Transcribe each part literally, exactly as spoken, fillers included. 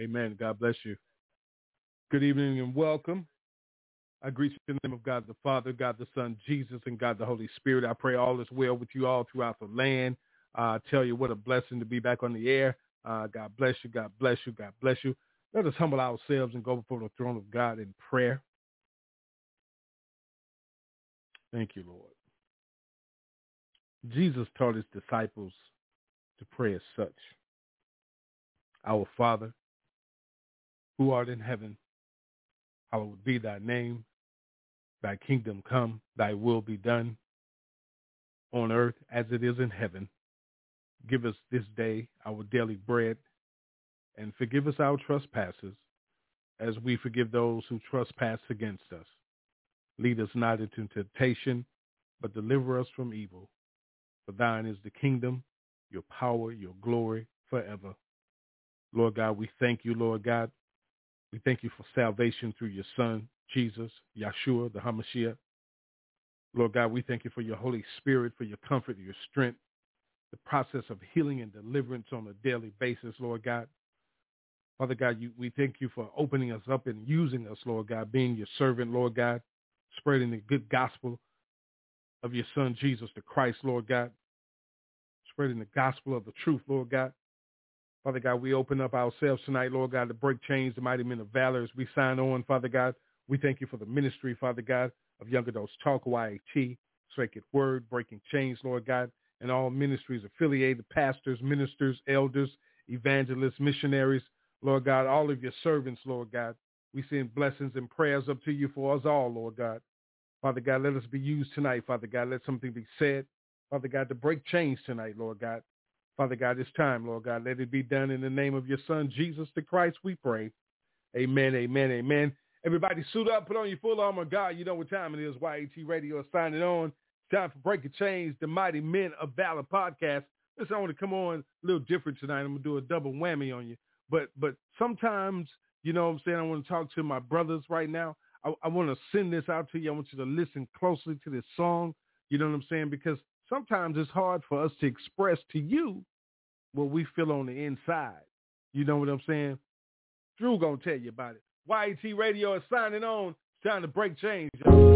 Amen. God bless you. Good evening and welcome. I greet you in the name of God the Father, God the Son, Jesus, and God the Holy Spirit. I pray all is well with you all throughout the land. I uh, tell you what a blessing to be back on the air. Uh, God bless you. God bless you. God bless you. Let us humble ourselves and go before the throne of God in prayer. Thank you, Lord. Jesus taught his disciples to pray as such. Our Father, who art in heaven, hallowed be thy name. Thy kingdom come, thy will be done on earth as it is in heaven. Give us this day our daily bread, and forgive us our trespasses as we forgive those who trespass against us. Lead us not into temptation, but deliver us from evil. For thine is the kingdom, your power, your glory forever. Lord God, we thank you, Lord God. We thank you for salvation through your Son, Jesus, Yahshua, the HaMashiach. Lord God, we thank you for your Holy Spirit, for your comfort, your strength, the process of healing and deliverance on a daily basis, Lord God. Father God, you, we thank you for opening us up and using us, Lord God, being your servant, Lord God, spreading the good gospel of your Son, Jesus the Christ, Lord God, spreading the gospel of the truth, Lord God. Father God, we open up ourselves tonight, Lord God, to break chains, the mighty men of valor. As we sign on, Father God, we thank you for the ministry, Father God, of Young Adults Talk, Y A T, Sacred Word, Breaking Chains, Lord God, and all ministries affiliated, pastors, ministers, elders, evangelists, missionaries, Lord God, all of your servants, Lord God. We send blessings and prayers up to you for us all, Lord God. Father God, let us be used tonight, Father God. Let something be said, Father God, to break chains tonight, Lord God. Father God, it's time, Lord God. Let it be done in the name of your Son, Jesus the Christ, we pray. Amen, amen, amen. Everybody suit up, put on your full armor. God, you know what time it is. Y A T Radio is signing on. It's time for Breaking Chains, the Mighty Men of Valor podcast. Listen, I want to come on a little different tonight. I'm going to do a double whammy on you. But but sometimes, you know what I'm saying, I want to talk to my brothers right now. I, I want to send this out to you. I want you to listen closely to this song. You know what I'm saying? Because sometimes it's hard for us to express to you what we feel on the inside. You know what I'm saying? Drew going to tell you about it. Y A T Radio is signing on. It's time to break chains, y'all.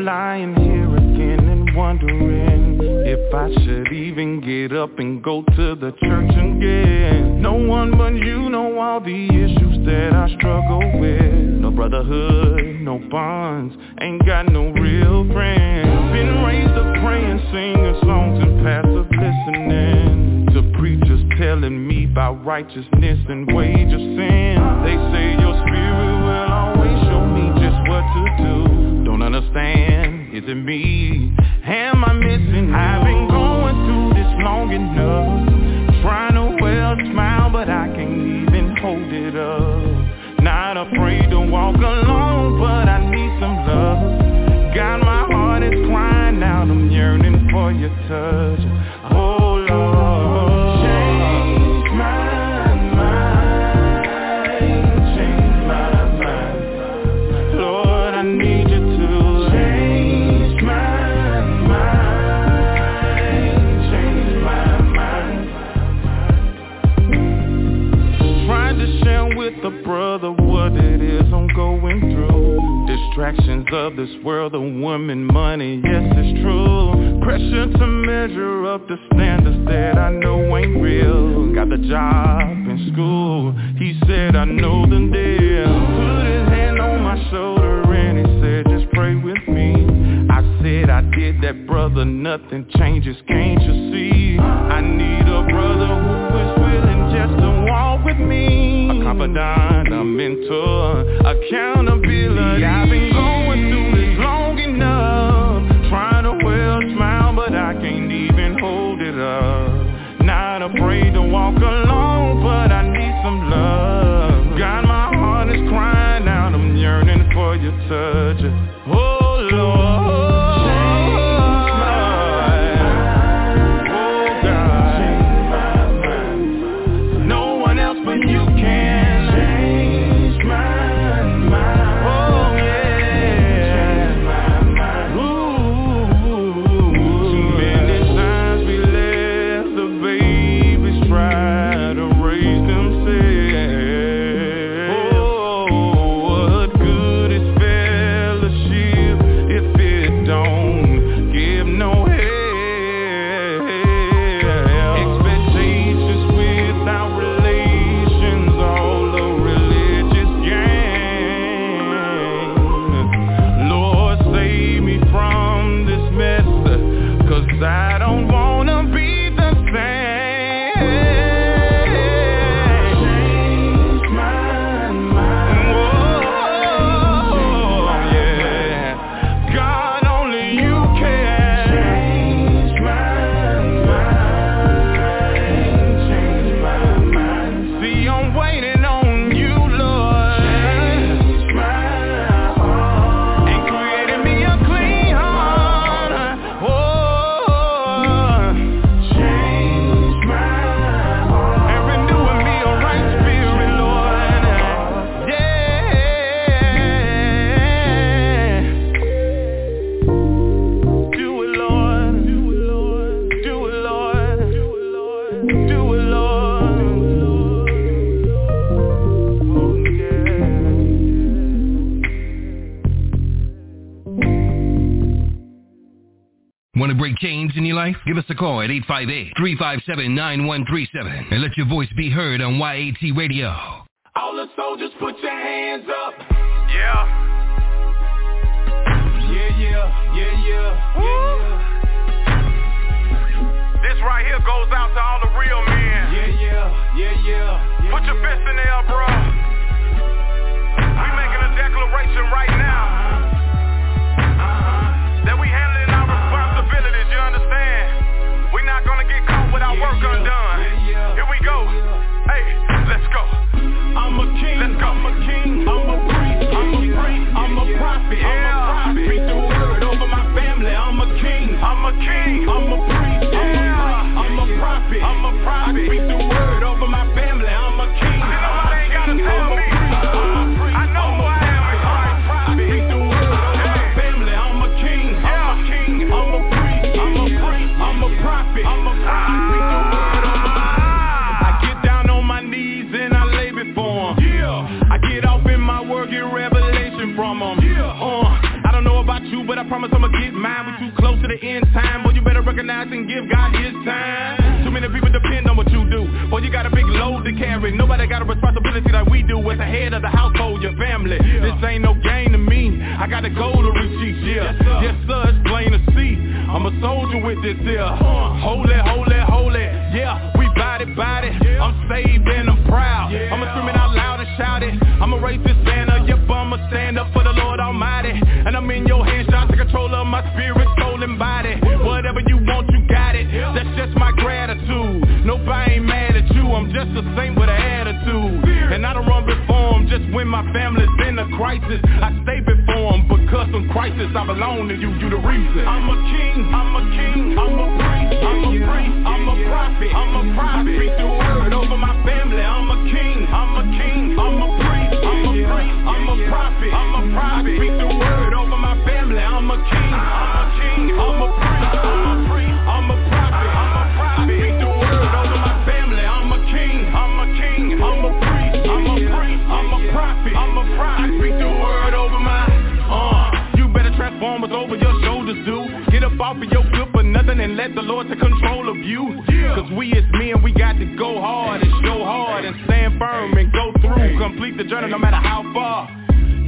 Lying here again and wondering if I should even get up and go to the church again. No one but you know all the issues that I struggle with. No brotherhood, no bonds, ain't got no real friends. Been raised up praying, singing songs and passive listening to preachers telling me about righteousness and wage of sin. They say your spirit will always show me just what to do. Don't understand, is it me? Am I missing? I've been going through this long enough, trying to well smile, but I can't even hold it up. Not afraid to walk alone, but I need some love. God, my heart is crying out, I'm yearning for your touch. Oh Lord. Brother, what it is I'm going through. Distractions of this world, the woman, money, yes it's true. Pressure to measure up to standards that I know ain't real. Got the job in school, he said I know the deal. Put his hand on my shoulder and he said just pray with me. I said I did that brother, nothing changes, can't you see? I need a brother Papa Don, a mentor, accountability. I've been going through this long enough, trying to wear a smile, but I can't even hold it up. Not afraid to walk alone, but I need some love. God, my heart is crying out, I'm yearning for your touch. Oh Lord. Change in your life? Give us a call at eight five eight, three five seven, nine one three seven and let your voice be heard on Y A T Radio. All the soldiers, put your hands up. Yeah. Yeah, yeah, yeah, yeah. Woo. This right here goes out to all the real men. Yeah, yeah, yeah, yeah. yeah put your yeah. fist in there, bro. Uh-huh. We making a declaration right now. Uh-huh. Uh-huh. That we handling You understand? We're not gonna get caught with our yeah, work yeah, undone. Yeah, yeah, Here we go. Yeah. Hey, let's go. I'm a king. Let's go. I'm a king. I'm a priest. I'm a priest. I'm a prophet. Yeah. I'm a prophet. I speak the word over my family. I'm a king. I'm a king. I'm a priest. Yeah. I'm a priest. I'm a prophet. I'm a prophet. I speak the word over my family. I'm a king. See, nobody ain't gotta tell me. I know who I am. I speak the word over my family. I'm a king. I'm a king. I'm a I'm a priest, I'm a prophet, I'm a prophet, speak the word of God. I get down on my knees and I lay before him. Yeah. I get off in my word, get revelation from him. Yeah. Uh, I don't know about you, but I promise I'ma get mine. We too close to the end time, boy, you better recognize and give God his time. Too many people depend on what you do. Boy, you got a big load to carry. Nobody got a responsibility like we do. As the head of the household, your family. Yeah. This ain't no game to me. I got a goal to reach. Yeah. Yes, sir. Yes, sir, it's plain to see. I'm a soldier with this here. Holy, holy, holy. Yeah, we body, body. I'm saved and I'm proud. I'ma scream it out loud and shout it. I'ma raise this banner. Yep, I'ma stand up for the Lord Almighty. And I'm in your hands, trying to control of my spirit, soul, and body. Whatever you want, you got it. That's just my gratitude. Nobody ain't mad at you. I'm just a saint with an attitude. And I don't run before him just when my family's in a crisis. I stay before him because in crisis I belong to you. You the reason. I'm a king. I'm a king, I'm a priest, I'm a priest, I'm a prophet, I'm a prophet. I speak the word over my family. I'm a king, I'm a king, I'm a priest, I'm a priest, I'm a prophet, I'm a prophet. I speak the word over my family. I'm a king, I'm a king, I'm a priest, I'm a priest, I'm a prophet, I'm a prophet. I speak the word over my family. I'm a king, I'm a king, I'm a priest, I'm a priest, I'm a prophet, I'm a prophet. I speak the word over my uh. You better transform what's over your shoulders, dude. Get up off of your good for nothing and let the Lord take control of you. Yeah. Cause we as men, we got to go hard and show hard and stand firm and go through. Complete the journey no matter how far.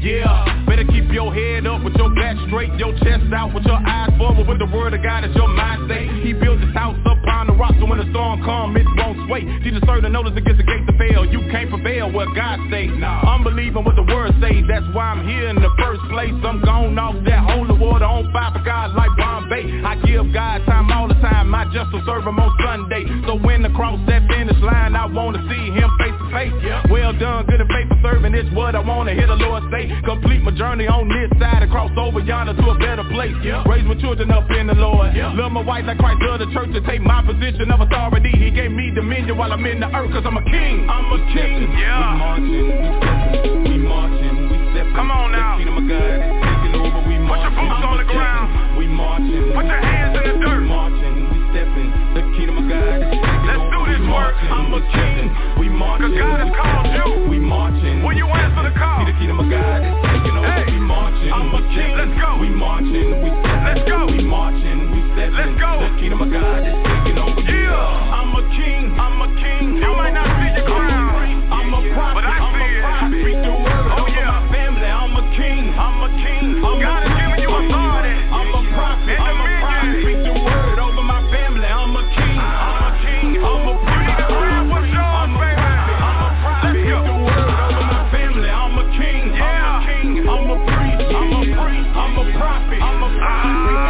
yeah. Better keep your head up with your back straight, your chest out with your eyes forward, with the word of God as your mind state. He built his house up on the rock, so when the storm comes, it won't sway. Jesus served a notice against the gate to fail. You can't prevail where God says. I'm believing what the word says, that's why I'm here in the first place. I'm gone off that holy water on fire for God like Bombay. I give God time all the time, I just will serve him on Sunday. So when the cross that finish line, I want to see him face to face. Well done, good and faithful servant, it's what I want to hear the Lord say. Complete my journey on this side and cross over yonder to a better place. Raise my children up in the Lord. Love my wife like Christ loved the church and take my position of authority. He gave me dominion while I'm in the earth, cause I'm a king. I'm a king. Yeah. We marching, we marching, we stepping. Come on now. The freedom of God is taking over. We marching. Put your boots on the ground. We marching. Put your hands in the dirt. We marching, we stepping. The kingdom of God is taking over. Let's do this work. I'm a king. We marching. Cause God has called you. We marching. Will you answer the call? See, the kingdom of God is taking over. Hey. We marching. I'm a king. Let's go. We marching. We stepping. Let's go. We marching. We stepping. Let's go. The kingdom of God is taking over. Yeah. I'm a king. I'm a king. You might not see the crown. I'm a prophet. But I see it. I speak the word. Oh yeah. My family. I'm a king. I'm a king. I'm God is giving you authority. I'm a prophet. I'm a prophet. I speak the word over my family. I'm a king. I'm a king. I'm a prophet. You need to grab what's yours, baby. I'm a prophet. I speak the word over my family. I'm a king. I'm a king. I'm a priest. I'm a priest. I'm a prophet. I'm a prophet.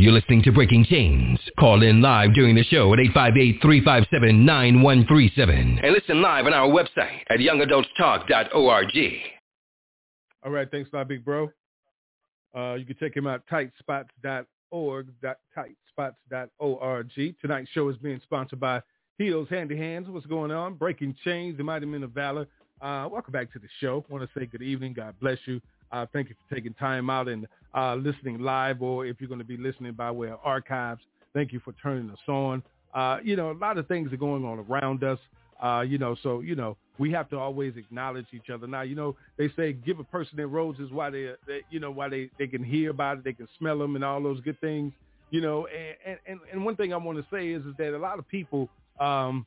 You're listening to Breaking Chains. Call in live during the show at eight five eight, three five seven, nine one three seven. And listen live on our website at young adults talk dot org. All right. Thanks a lot, big bro. Uh, you can check him out, tight spots dot org. tight spots dot org. Tonight's show is being sponsored by Heels Handy Hands. What's going on? Breaking Chains, the Mighty Men of Valor. Uh, welcome back to the show. I want to say good evening. God bless you. Uh, thank you for taking time out and uh, listening live, or if you're going to be listening by way of archives, thank you for turning us on. Uh, you know, a lot of things are going on around us, uh, you know, so, you know, we have to always acknowledge each other. Now, you know, they say give a person their roses while they, they you know, while they, they can hear about it, they can smell them and all those good things, you know. And, and, and one thing I want to say is, is that a lot of people um,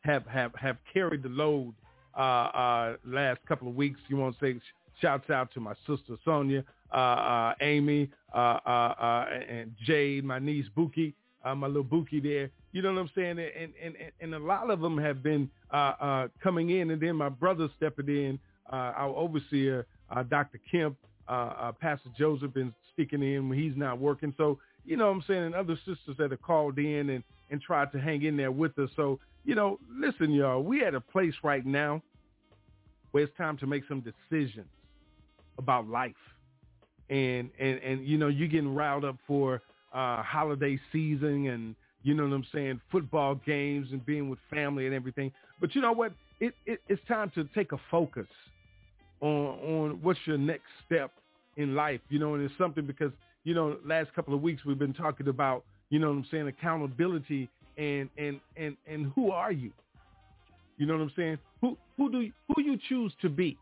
have, have, have carried the load uh, uh, last couple of weeks, you want to say. Shouts out to my sister, Sonia, uh, uh, Amy, uh, uh, uh, and Jade, my niece, Buki, uh, my little Buki there. You know what I'm saying? And and, and a lot of them have been uh, uh, coming in. And then my brother stepping in, uh, our overseer, uh, Doctor Kemp, uh, uh, Pastor Joseph been sticking in when he's not working. So, you know what I'm saying? And other sisters that have called in and, and tried to hang in there with us. So, you know, listen, y'all, we at a place right now where it's time to make some decisions about life, and and and you know, you're getting riled up for uh holiday season, and you know what I'm saying, football games and being with family and everything. But you know what, it, it it's time to take a focus on on what's your next step in life, you know. And it's something, because you know, last couple of weeks we've been talking about, you know what I'm saying, accountability, and and and and who are you, you know what I'm saying, who who do you, who you choose to be.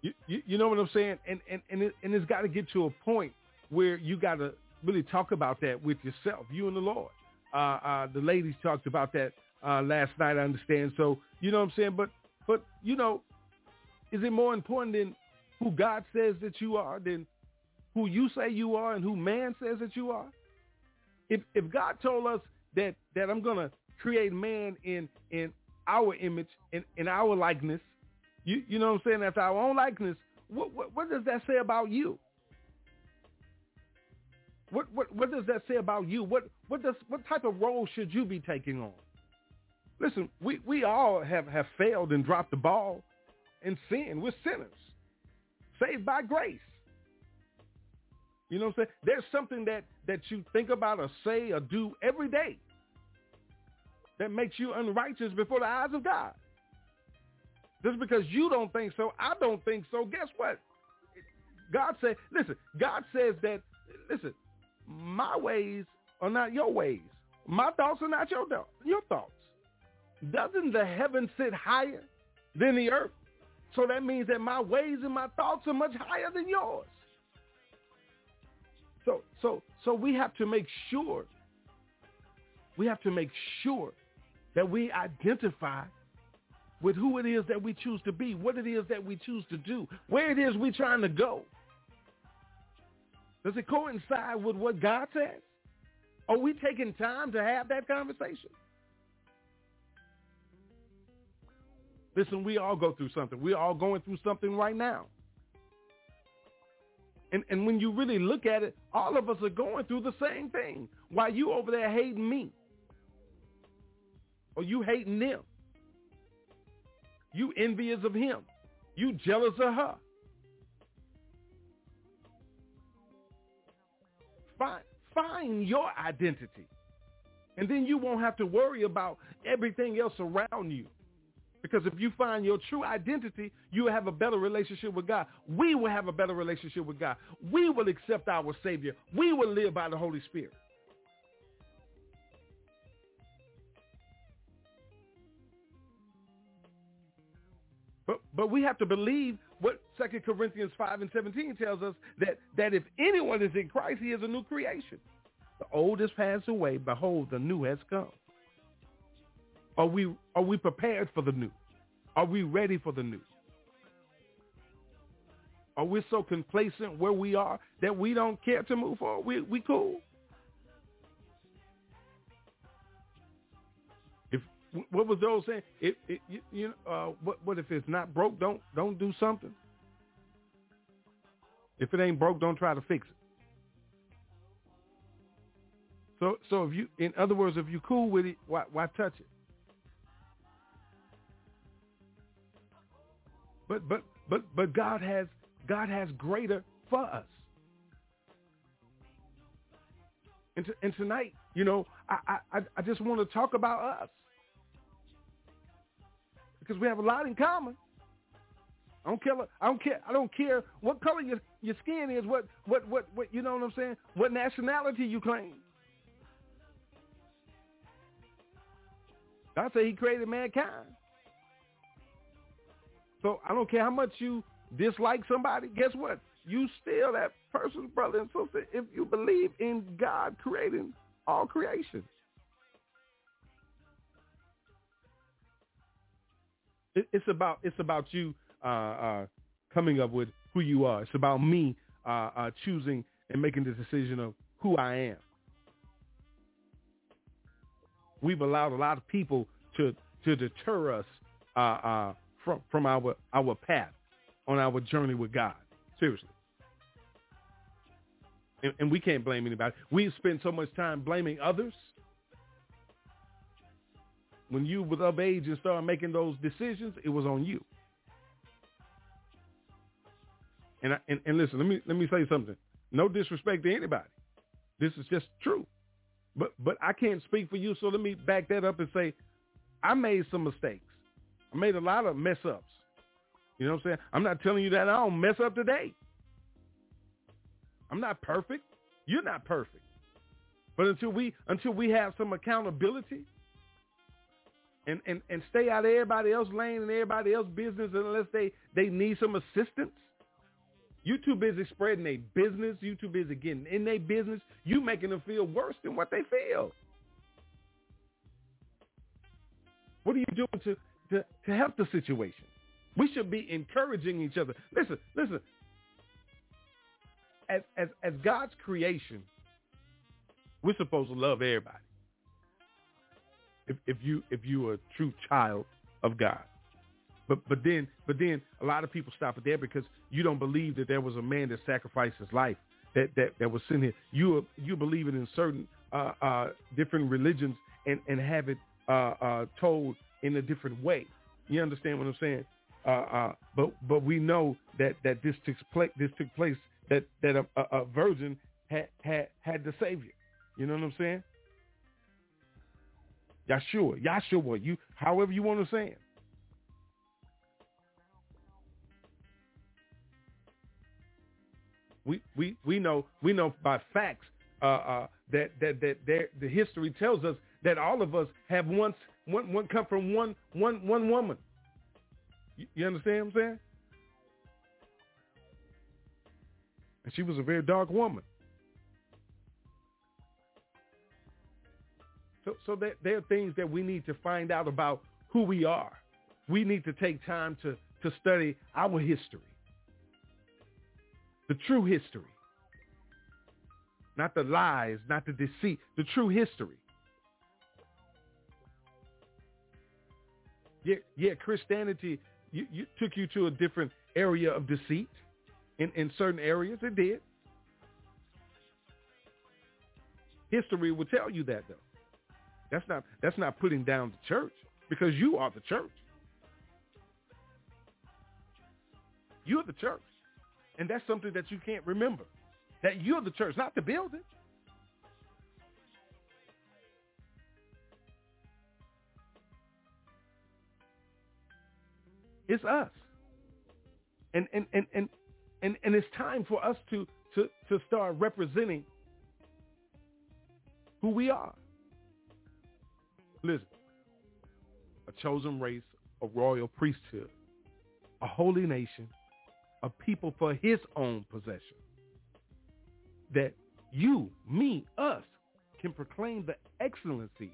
You, you, you know what I'm saying? And and, and, it, and it's got to get to a point where you got to really talk about that with yourself, you and the Lord. Uh, uh, the ladies talked about that uh, last night, I understand. So, you know what I'm saying? But, but you know, is it more important than who God says that you are, than who you say you are and who man says that you are? If if God told us that, that I'm going to create man in, in our image, in, in our likeness, You, you know what I'm saying? After our own likeness, what, what, what does that say about you? What, what what does that say about you? What what does what type of role should you be taking on? Listen, we, we all have, have failed and dropped the ball and sinned. We're sinners, saved by grace. You know what I'm saying? There's something that, that you think about or say or do every day that makes you unrighteous before the eyes of God. Just because you don't think so, I don't think so. Guess what? God said, listen, God says that, listen, my ways are not your ways. My thoughts are not your, your thoughts. Doesn't the heaven sit higher than the earth? So that means that my ways and my thoughts are much higher than yours. So, so, so we have to make sure, we have to make sure that we identify with who it is that we choose to be, what it is that we choose to do, where it is we're trying to go. Does it coincide with what God says? Are we taking time to have that conversation? Listen, we all go through something. We're all going through something right now. And and when you really look at it, all of us are going through the same thing. Why you over there hating me? Or you hating them? You envious of him? You jealous of her? Find, find your identity. And then you won't have to worry about everything else around you. Because if you find your true identity, you will have a better relationship with God. We will have a better relationship with God. We will accept our Savior. We will live by the Holy Spirit. But but we have to believe what Second Corinthians five and seventeen tells us, that, that if anyone is in Christ, he is a new creation. The old has passed away. Behold, the new has come. Are we are we prepared for the new? Are we ready for the new? Are we so complacent where we are that we don't care to move forward? We we cool. If what was those saying? If, if you, you know, uh, what what if it's not broke? Don't don't do something. If it ain't broke, don't try to fix it. So so if you, in other words, if you cool with it, why why touch it? But but but but God has God has greater for us. And to, and tonight, you know, I I I just want to talk about us, because we have a lot in common. I don't care. I don't care. I don't care what color your your skin is. What what what what you know what I'm saying? What nationality you claim? God said He created mankind. So I don't care how much you dislike somebody, guess what? You still that person's brother and sister if you believe in God creating all creation. It, it's about it's about you uh, uh, coming up with who you are. It's about me uh, uh, choosing and making the decision of who I am. We've allowed a lot of people to, to deter us uh, uh, From, from our our path on our journey with God, seriously, and, and we can't blame anybody. We spend so much time blaming others. When you was of age and started making those decisions, it was on you. And I, and, and listen, let me let me say something. No disrespect to anybody. This is just true, but but I can't speak for you. So let me back that up and say, I made some mistakes. I made a lot of mess ups. You know what I'm saying? I'm not telling you that I don't mess up today. I'm not perfect. You're not perfect. But until we until we have some accountability and, and, and stay out of everybody else's lane and everybody else's business unless they, they need some assistance, you too busy spreading their business. You too busy getting in their business. You making them feel worse than what they feel. What are you doing to... To, to help the situation? We should be encouraging each other. Listen, listen. As, as as God's creation, we're supposed to love everybody. If if you if you are a true child of God, but but then but then a lot of people stop it there because you don't believe that there was a man that sacrificed his life that that, that was sent here. You you believe it in certain uh, uh, different religions and and have it uh, uh, told in a different way. You understand what I'm saying? Uh, uh, but but we know that, that this took place. This took place that that a, a, a virgin had had had the Savior. You know what I'm saying? Yahshua, Yahshua, you however you want to say it. We we we know we know by facts uh, uh, that that that there, the history tells us that all of us have once. One, one come from one, one, one woman. You, you understand what I'm saying? And she was a very dark woman. So, so there, there are things that we need to find out about who we are. we need to take time to, to study our history, the true history, not the lies, not the deceit, the true history. Yeah, yeah Christianity you, you took you to a different area of deceit in, in certain areas. It did. History will tell you that, though. That's not that's not putting down the church, because you are the church. You're the church. And that's something that you can't remember, that you're the church, not the building. It's us. And and, and, and, and, and it's time for us to, to, to start representing who we are. Listen, a chosen race, a royal priesthood, a holy nation, a people for his own possession, that you, me, us can proclaim the excellencies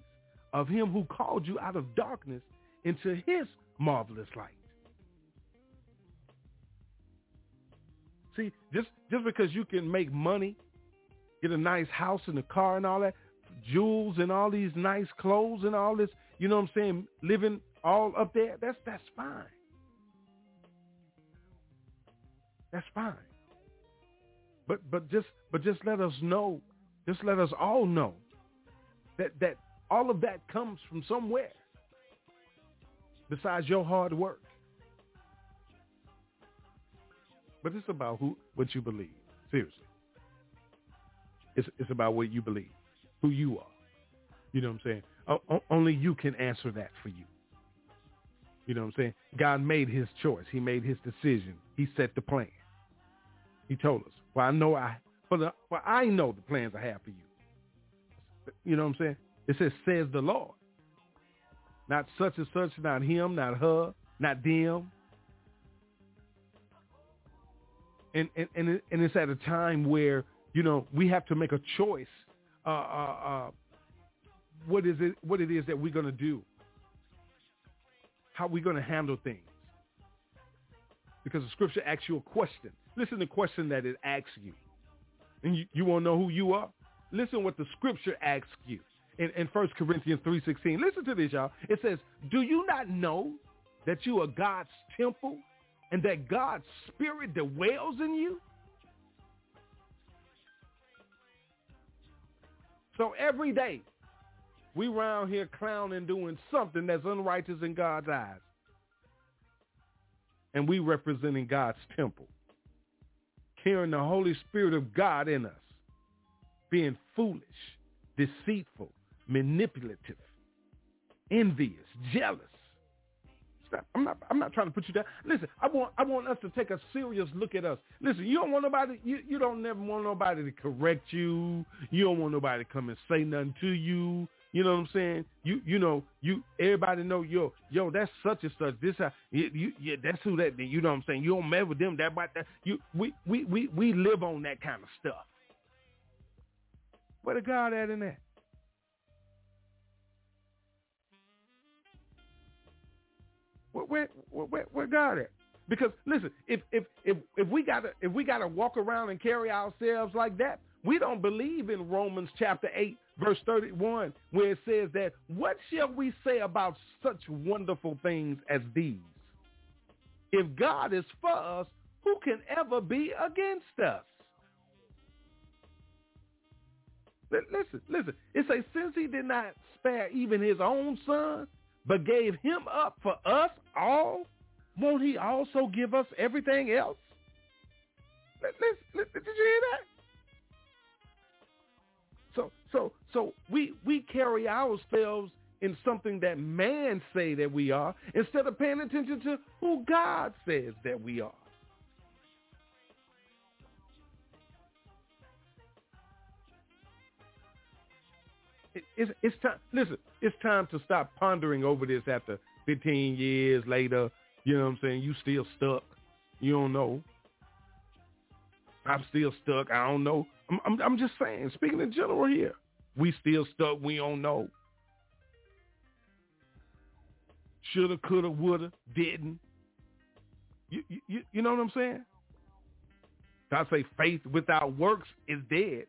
of him who called you out of darkness into his marvelous light. See, just, just because you can make money, get a nice house and a car and all that, jewels and all these nice clothes and all this, you know what I'm saying, living all up there, that's that's fine. That's fine. But but just but just let us know, just let us all know that, that all of that comes from somewhere besides your hard work. But it's about who what you believe. Seriously. It's it's about what you believe. Who you are. You know what I'm saying? O- o- only you can answer that for you. You know what I'm saying? God made his choice. He made his decision. He set the plan. He told us, well, I know I, for the, well, I know the plans I have for you. You know what I'm saying? It says, says the Lord. Not such and such, not him, not her, not them. And, and, and, it, and it's at a time where, you know, we have to make a choice. Uh, uh, uh, what is it? What it is that we're going to do? How we're going to handle things? Because the scripture asks you a question. Listen to the question that it asks you, and you, you won't know who you are. Listen what the scripture asks you in, in First Corinthians three sixteen. Listen to this, y'all. It says, "Do you not know that you are God's temple, and that God's Spirit dwells in you?" So every day, we round here clowning, doing something that's unrighteous in God's eyes. And we representing God's temple, carrying the Holy Spirit of God in us, being foolish, deceitful, manipulative, envious, jealous. Stop. I'm not, I'm not trying to put you down. Listen, I want, I want us to take a serious look at us. Listen, you don't want nobody, you, you don't never want nobody to correct you. You don't want nobody to come and say nothing to you. You know what I'm saying? You, you know, you, everybody know, yo, yo, that's such and such. This, how, you, you, yeah, that's who that, you know what I'm saying? You don't mess with them. That, that, you, we, we, we, we live on that kind of stuff. Where the God at in that? Where, where, where, where God at? Because listen, if if if if we gotta if we gotta walk around and carry ourselves like that, we don't believe in Romans chapter eight verse thirty one, where it says that what shall we say about such wonderful things as these? If God is for us, who can ever be against us? Listen, listen. It says, since he did not spare even his own son, but gave him up for us all, won't he also give us everything else? Let, let's, let, did you hear that? So, so, so we we carry ourselves in something that man say that we are, instead of paying attention to who God says that we are. It's, it's time. Listen, it's time to stop pondering over this after fifteen years later. You know what I'm saying? You still stuck. You don't know. I'm still stuck. I don't know. I'm, I'm, I'm just saying, speaking in general here, we still stuck. We don't know. shoulda, coulda, woulda, didn't. You, you, you know what I'm saying? I say faith without works is dead.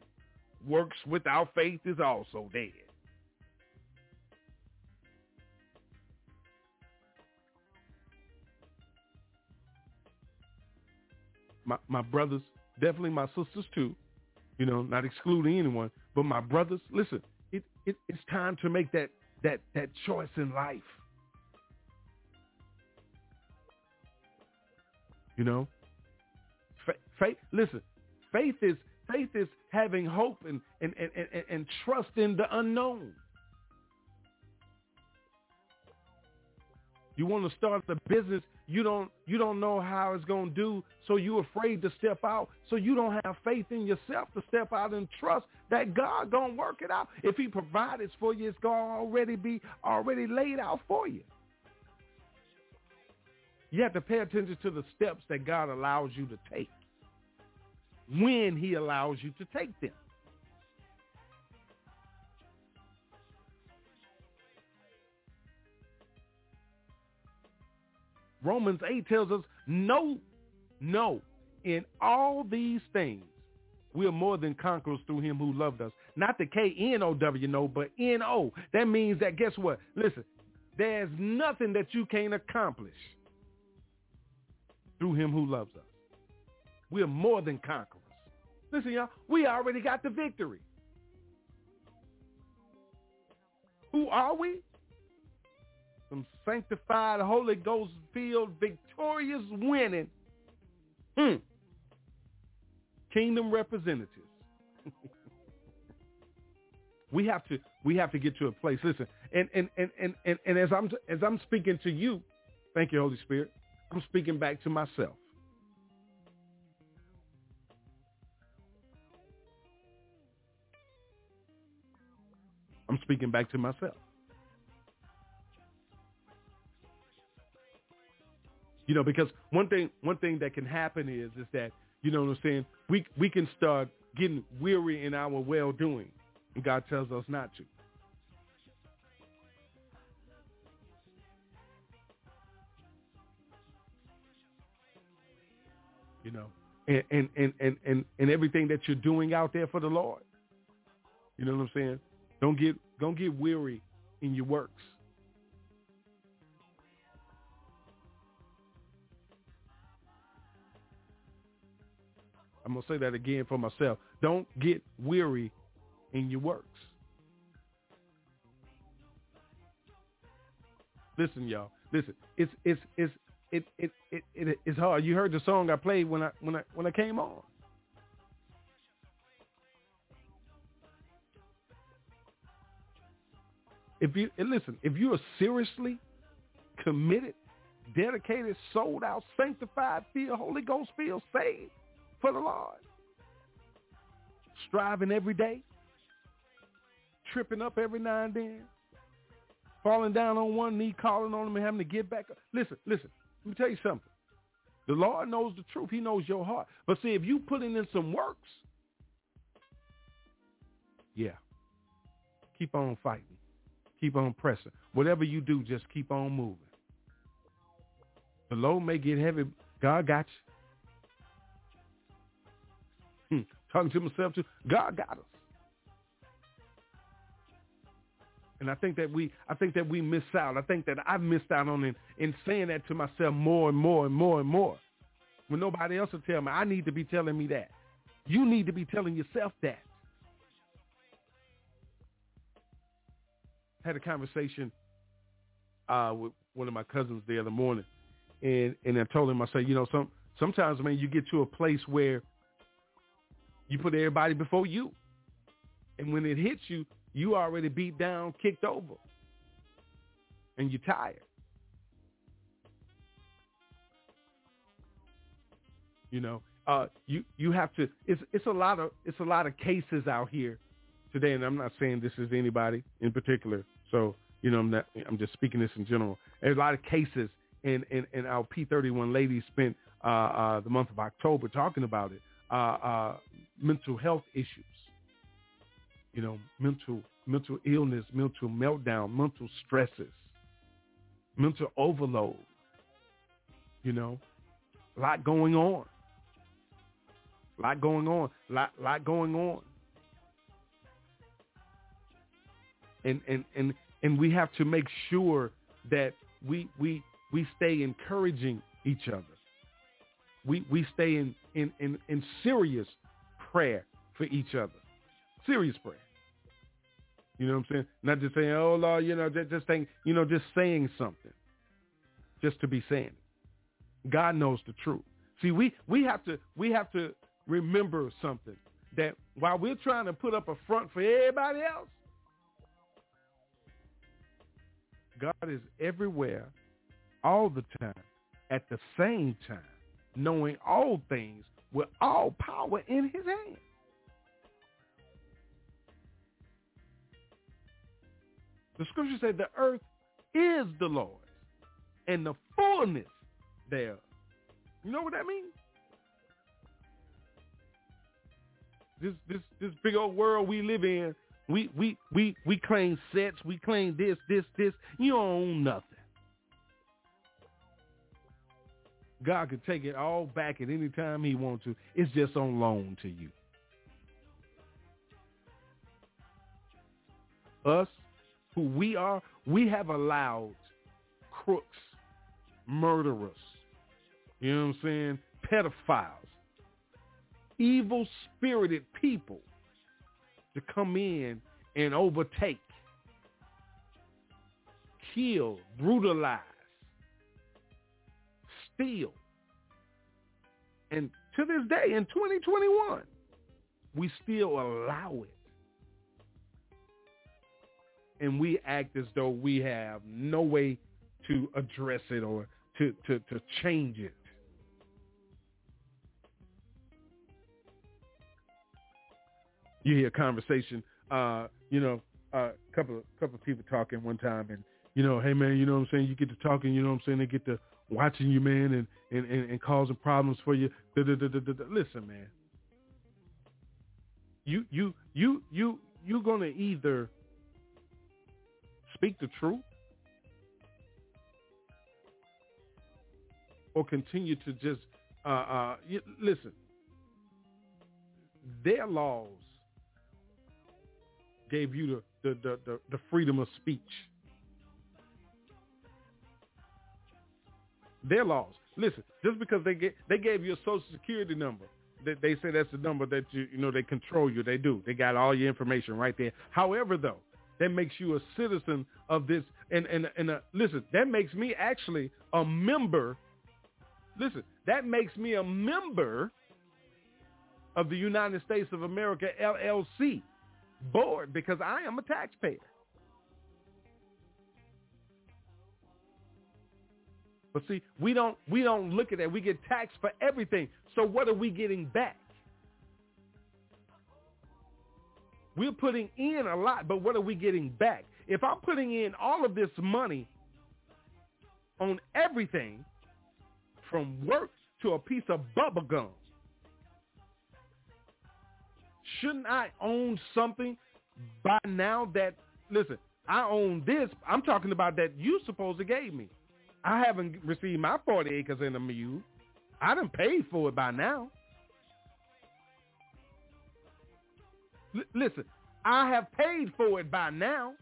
Works without faith is also dead. My, my brothers, definitely my sisters too, you know, not excluding anyone, but my brothers, listen, it, it it's time to make that, that, that choice in life. You know, faith, faith, listen, faith is, faith is having hope and, and, and, and, and trust in the unknown. You want to start the business. You don't, you don't know how it's going to do. So you're afraid to step out. So you don't have faith in yourself to step out and trust that God going to work it out. If he provided for you, it's going to already be already laid out for you. You have to pay attention to the steps that God allows you to take when he allows you to take them. Romans eight tells us, no, no, in all these things, we are more than conquerors through him who loved us. Not the K N O W, no, but N O. That means that, guess what? Listen, there's nothing that you can't accomplish through him who loves us. We are more than conquerors. Listen, y'all, we already got the victory. Who are we? Some sanctified, Holy Ghost-filled, victorious, winning mm. kingdom representatives. we have to, we have to get to a place. Listen, and and, and, and, and and as I'm as I'm speaking to you, thank you, Holy Spirit. I'm speaking back to myself. I'm speaking back to myself. You know, because one thing, one thing that can happen is, is that, you know what I'm saying? We, we can start getting weary in our well-doing, and God tells us not to. You know, and, and, and, and, and, and everything that you're doing out there for the Lord, you know what I'm saying? Don't get, don't get weary in your works. I'm going to say that again for myself. Don't get weary in your works. Listen, y'all. Listen. It's it's it's it it it, it it's hard. You heard the song I played when I when I when I came on. If you listen, if you are seriously committed, dedicated, sold out, sanctified, filled, Holy Ghost filled, saved for the Lord, striving every day, tripping up every now and then, falling down on one knee, calling on him and having to get back up. Listen, listen, let me tell you something. The Lord knows the truth. He knows your heart. But see, if you putting in some works, yeah, keep on fighting. Keep on pressing. Whatever you do, just keep on moving. The load may get heavy. God got you. Talking to myself too. God got us. And I think that we, I think that we miss out. I think that I've missed out on it in saying that to myself more and more and more and more. When nobody else will tell me, I need to be telling me that. You need to be telling yourself that. I had a conversation uh, with one of my cousins the other morning, and, and I told him, I said, you know, some sometimes, man, you get to a place where you put everybody before you. And when it hits you, you already beat down, kicked over. And you're tired. You know, uh, you, you have to, it's it's a lot of it's a lot of cases out here today, and I'm not saying this is anybody in particular. So, you know, I'm not I'm just speaking this in general. There's a lot of cases, and, and, and our P thirty-one lady spent uh, uh, the month of October talking about it. Uh, uh, mental health issues, you know, mental mental illness, mental meltdown, mental stresses. mental overload, you know, a lot going on, a lot going on, a lot, lot going on. And, and, and, and we have to make sure that we, we, we stay encouraging each other. We, we stay in, in, in, in serious prayer for each other, serious prayer. You know what I'm saying? Not just saying, oh, Lord, you know, just, just saying, you know, just saying something just to be saying it. God knows the truth. See, we, we have to, we have to remember something, that while we're trying to put up a front for everybody else, God is everywhere all the time at the same time, knowing all things with all power in his hand. The scripture said the earth is the Lord's and the fullness thereof. You know what that means? This this this big old world we live in, we we we we claim sets, we claim this, this, this. You don't own nothing. God could take it all back at any time he wants to. It's just on loan to you. Us, who we are, we have allowed crooks, murderers, you know what I'm saying, pedophiles, evil-spirited people to come in and overtake, kill, brutalize, steal. And to this day, in twenty twenty-one, we still allow it. And we act as though we have no way to address it or to, to, to change it. You hear a conversation, uh, you know, a uh, couple of couple of people talking one time, and, you know, hey, man, you know what I'm saying? You get to talking, you know what I'm saying? They get to watching you, man, and, and, and, and causing problems for you. Da, da, da, da, da, da. Listen, man, you, you, you, you, you're going to either speak the truth or continue to just, uh, uh, you, listen, their laws gave you the, the, the, the, the freedom of speech. Their laws. Listen, just because they get, they gave you a social security number, they, they say that's the number that you, you know, they control you. They do. They got all your information right there. However, though, that makes you a citizen of this. And, and, and uh, listen, that makes me actually a member. Listen, that makes me a member of the United States of America, L L C board, because I am a taxpayer. But see, we don't, we don't look at that. We get taxed for everything. So what are we getting back? We're putting in a lot, but what are we getting back? If I'm putting in all of this money on everything, from work to a piece of bubble gum, shouldn't I own something by now that, listen, I own this. I'm talking about that you supposed to gave me. I haven't received my forty acres and a mule. I done paid for it by now. L- listen, I have paid for it by now.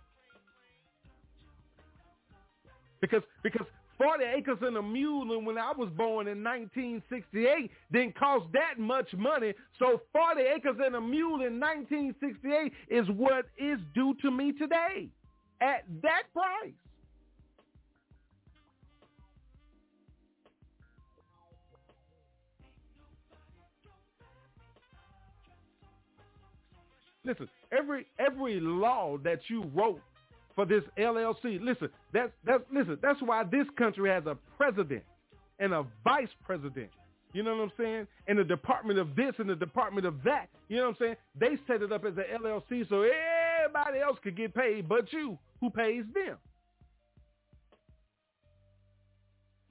Because because forty acres and a mule, and when I was born in nineteen sixty-eight, didn't cost that much money. So forty acres and a mule in nineteen sixty-eight is what is due to me today at that price. Listen, every every law that you wrote for this L L C, listen, that's that's listen, that's why this country has a president and a vice president. You know what I'm saying? And the department of this and the department of that. You know what I'm saying? They set it up as an L L C so everybody else could get paid but you, who pays them.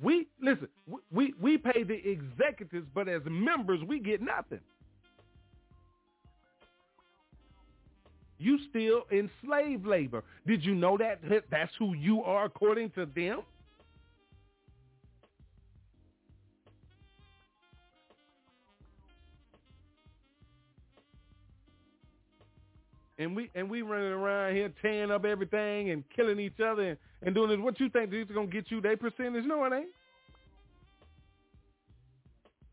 We listen, we we pay the executives, but as members we get nothing. You still in slave labor. Did you know that? That's who you are according to them. and we and we running around here tearing up everything and killing each other and, and doing this. What you think these are gonna get you their percentage? No, it ain't.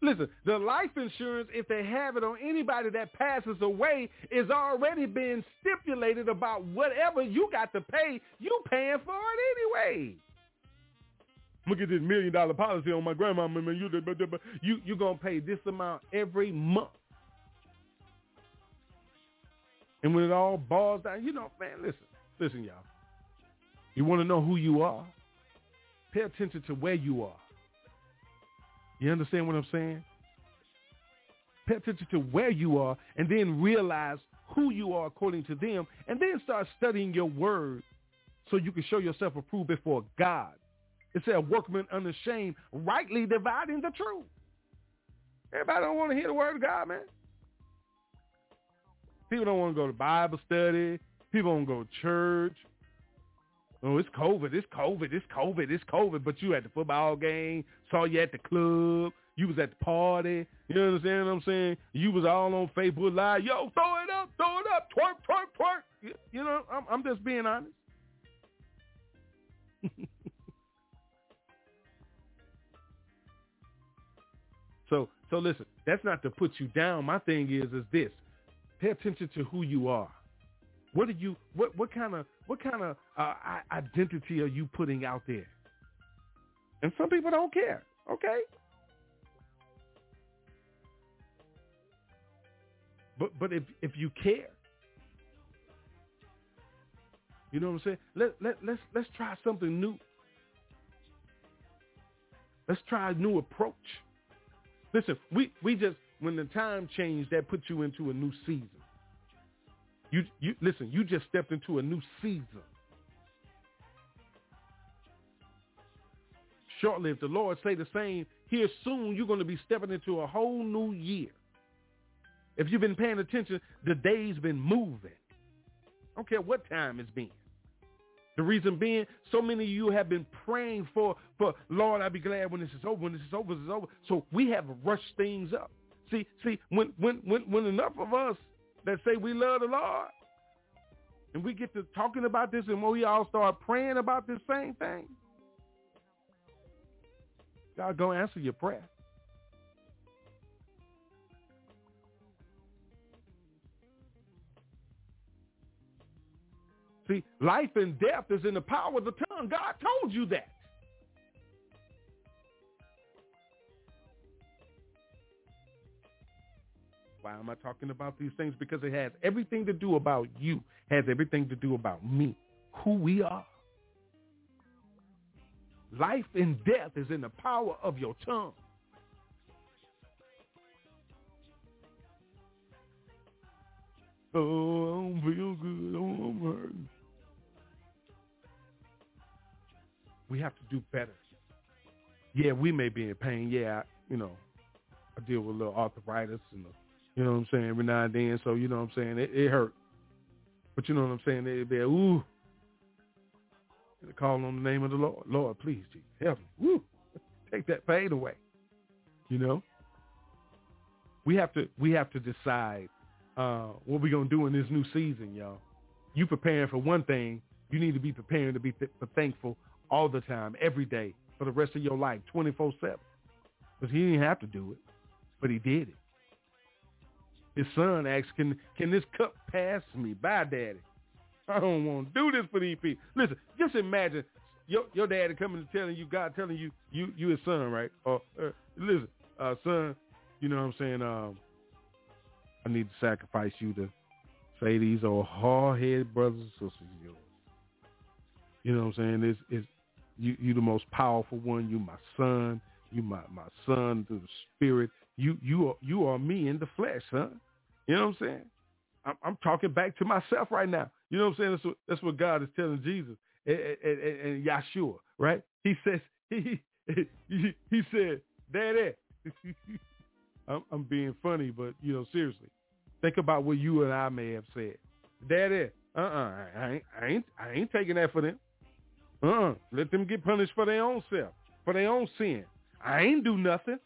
Listen, the life insurance, if they have it on anybody that passes away, is already being stipulated about whatever you got to pay, you paying for it anyway. Look at this million dollar policy on my grandmama. You, you, you're going to pay this amount every month. And when it all boils down, you know, man, listen, listen, y'all. You want to know who you are? Pay attention to where you are. You understand what I'm saying? Pay attention to where you are and then realize who you are according to them, and then start studying your word so you can show yourself approved before God. It said, workman unashamed, rightly dividing the truth. Everybody don't want to hear the word of God, man. People don't want to go to Bible study. People don't go to church. Oh, it's COVID, it's COVID, it's COVID, it's COVID, but you at the football game, saw you at the club, you was at the party, you understand what I'm saying? You was all on Facebook Live, yo, throw it up, throw it up, twerk, twerk, twerk. You know, I'm, I'm just being honest. so, so listen, that's not to put you down. My thing is, is this, pay attention to who you are. What do you, what, what kind of, what kind of uh, identity are you putting out there? And some people don't care. Okay. But, but if, if you care, you know what I'm saying? Let, let, let's, let's try something new. Let's try a new approach. Listen, we, we just, when the time changed, that put you into a new season. You, you listen, you just stepped into a new season. Shortly, if the Lord say the same, here soon you're going to be stepping into a whole new year. If you've been paying attention, the day's been moving. I don't care what time it's been. The reason being, so many of you have been praying for, for Lord, I'll be glad when this is over, when this is over, this is over. So we have rushed things up. See, see, when when when, when enough of us that say we love the Lord, and we get to talking about this, and when we all start praying about this same thing, God gonna answer your prayer. See, life and death is in the power of the tongue. God told you that. Why am I talking about these things? Because it has everything to do about you, has everything to do about me, who we are. Life and death is in the power of your tongue. Oh, I don't feel good. Oh, I'm hurting. We have to do better. Yeah, we may be in pain. Yeah, I, you know, I deal with a little arthritis and a, you know what I'm saying, every now and then. So, you know what I'm saying, it, it hurt. But you know what I'm saying, they'd be like, ooh. And call on the name of the Lord. Lord, please, Jesus, help me. Woo. Take that pain away. You know? We have to we have to decide uh, what we're going to do in this new season, y'all. You preparing for one thing, you need to be preparing to be th- thankful all the time, every day, for the rest of your life, twenty-four seven. Because he didn't have to do it, but he did it. His son asks, can can this cup pass me by, Daddy? I don't want to do this for these people. Listen, just imagine your your daddy coming and telling you, God telling you, you you his son, right? Or uh, listen, uh, son, you know what I'm saying? Um, I need to sacrifice you to say these old hard-headed brothers and sisters of yours. You know what I'm saying? It's, it's, you you the most powerful one. You my son. You my, my son through the spirit. You you are, you are me in the flesh, huh? You know what I'm saying? I'm, I'm talking back to myself right now. You know what I'm saying? That's what, that's what God is telling Jesus and, and, and Yahshua, right? He says, he he, he said, Daddy, I'm, I'm being funny, but, you know, seriously, think about what you and I may have said. Daddy, uh-uh, I ain't, I ain't, I ain't taking that for them. Uh-uh, let them get punished for their own self, for their own sin. I ain't do nothing.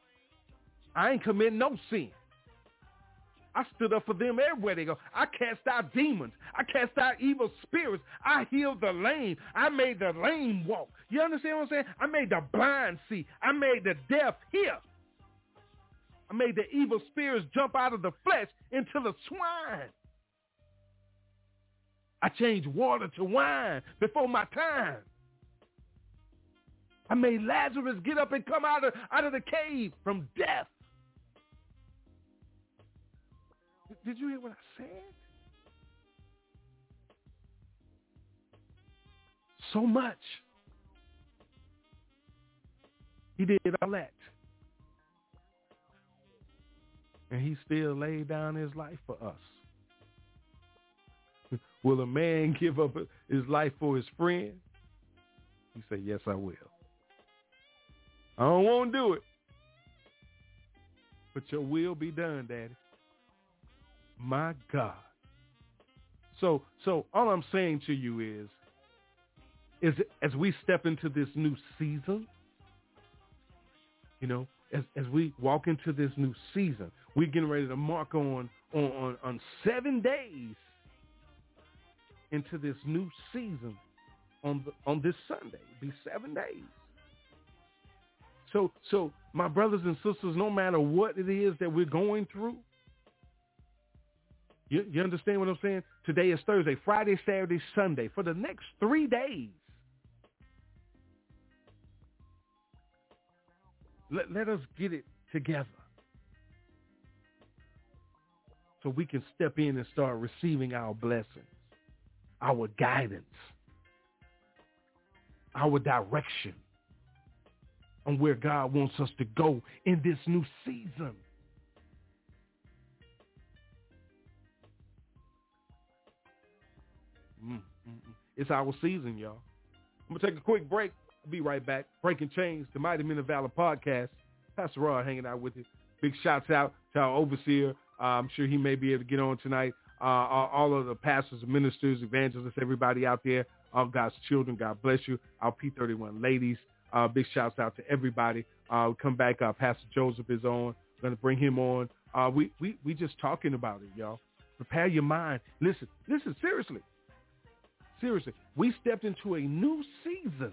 I ain't commit no sin. I stood up for them everywhere they go. I cast out demons. I cast out evil spirits. I healed the lame. I made the lame walk. You understand what I'm saying? I made the blind see. I made the deaf hear. I made the evil spirits jump out of the flesh into the swine. I changed water to wine before my time. I made Lazarus get up and come out of, out of the cave from death. Did you hear what I said? So much. He did all that. And he still laid down his life for us. Will a man give up his life for his friend? He said, yes, I will. I don't want to do it. But your will be done, Daddy. My God. So, so all I'm saying to you is, is as we step into this new season, you know, as, as we walk into this new season, we're getting ready to mark on, on, on, on seven days into this new season on the, on this Sunday. It'll be seven days. So, so my brothers and sisters, no matter what it is that we're going through, You, you understand what I'm saying? Today is Thursday, Friday, Saturday, Sunday. For the next three days, let, let us get it together so we can step in and start receiving our blessings, our guidance, our direction on where God wants us to go in this new season. It's our season, y'all. I'm going to take a quick break. I'll be right back. Breaking Chains, the Mighty Men of Valor podcast. Pastor Rod hanging out with you. Big shouts out to our overseer. Uh, I'm sure he may be able to get on tonight. Uh, all of the pastors, ministers, evangelists, everybody out there, all God's children, God bless you. Our P thirty-one ladies, uh, big shouts out to everybody. Uh, we'll come back. Uh, Pastor Joseph is on. Going to bring him on. Uh, we, we, we just talking about it, y'all. Prepare your mind. Listen, listen, seriously. Seriously, we stepped into a new season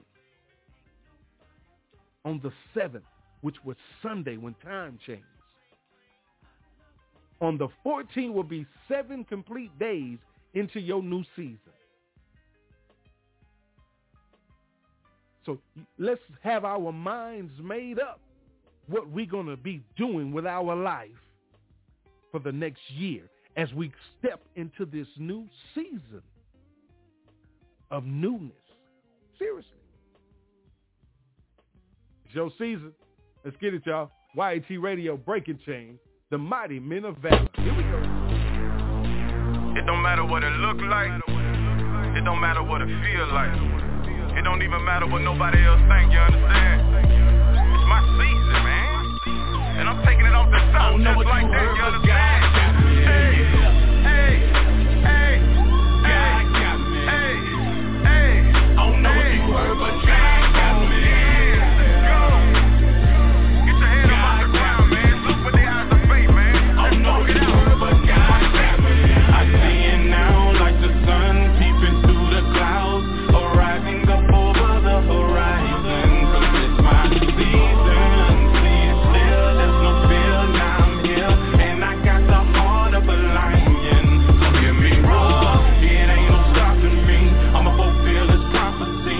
on the seventh, which was Sunday when time changed. On the fourteenth will be seven complete days into your new season. So let's have our minds made up what we're going to be doing with our life for the next year as we step into this new season of newness. Seriously. It's your season. Let's get it, y'all. Y A T Radio, Breaking Chains, the Mighty Men of Valor. Here we go. It don't matter what it look like. It don't matter what it feel like. It don't even matter what nobody else think, you understand? It's my season, man. And I'm taking it off the top just like that, you understand? Hey, hey. Word, but God got me. Let's go. Get your head up off the ground, man. Look with the eyes of faith, man. Let's go get out. Word, but God got me. I see it now like the sun peeping through the clouds, arising up over the horizon. 'Cause it's my season. See it still, there's no fear. Now I'm here, and I got the heart of a lion. So give me raw. It ain't no stopping me. I'ma fulfill this prophecy.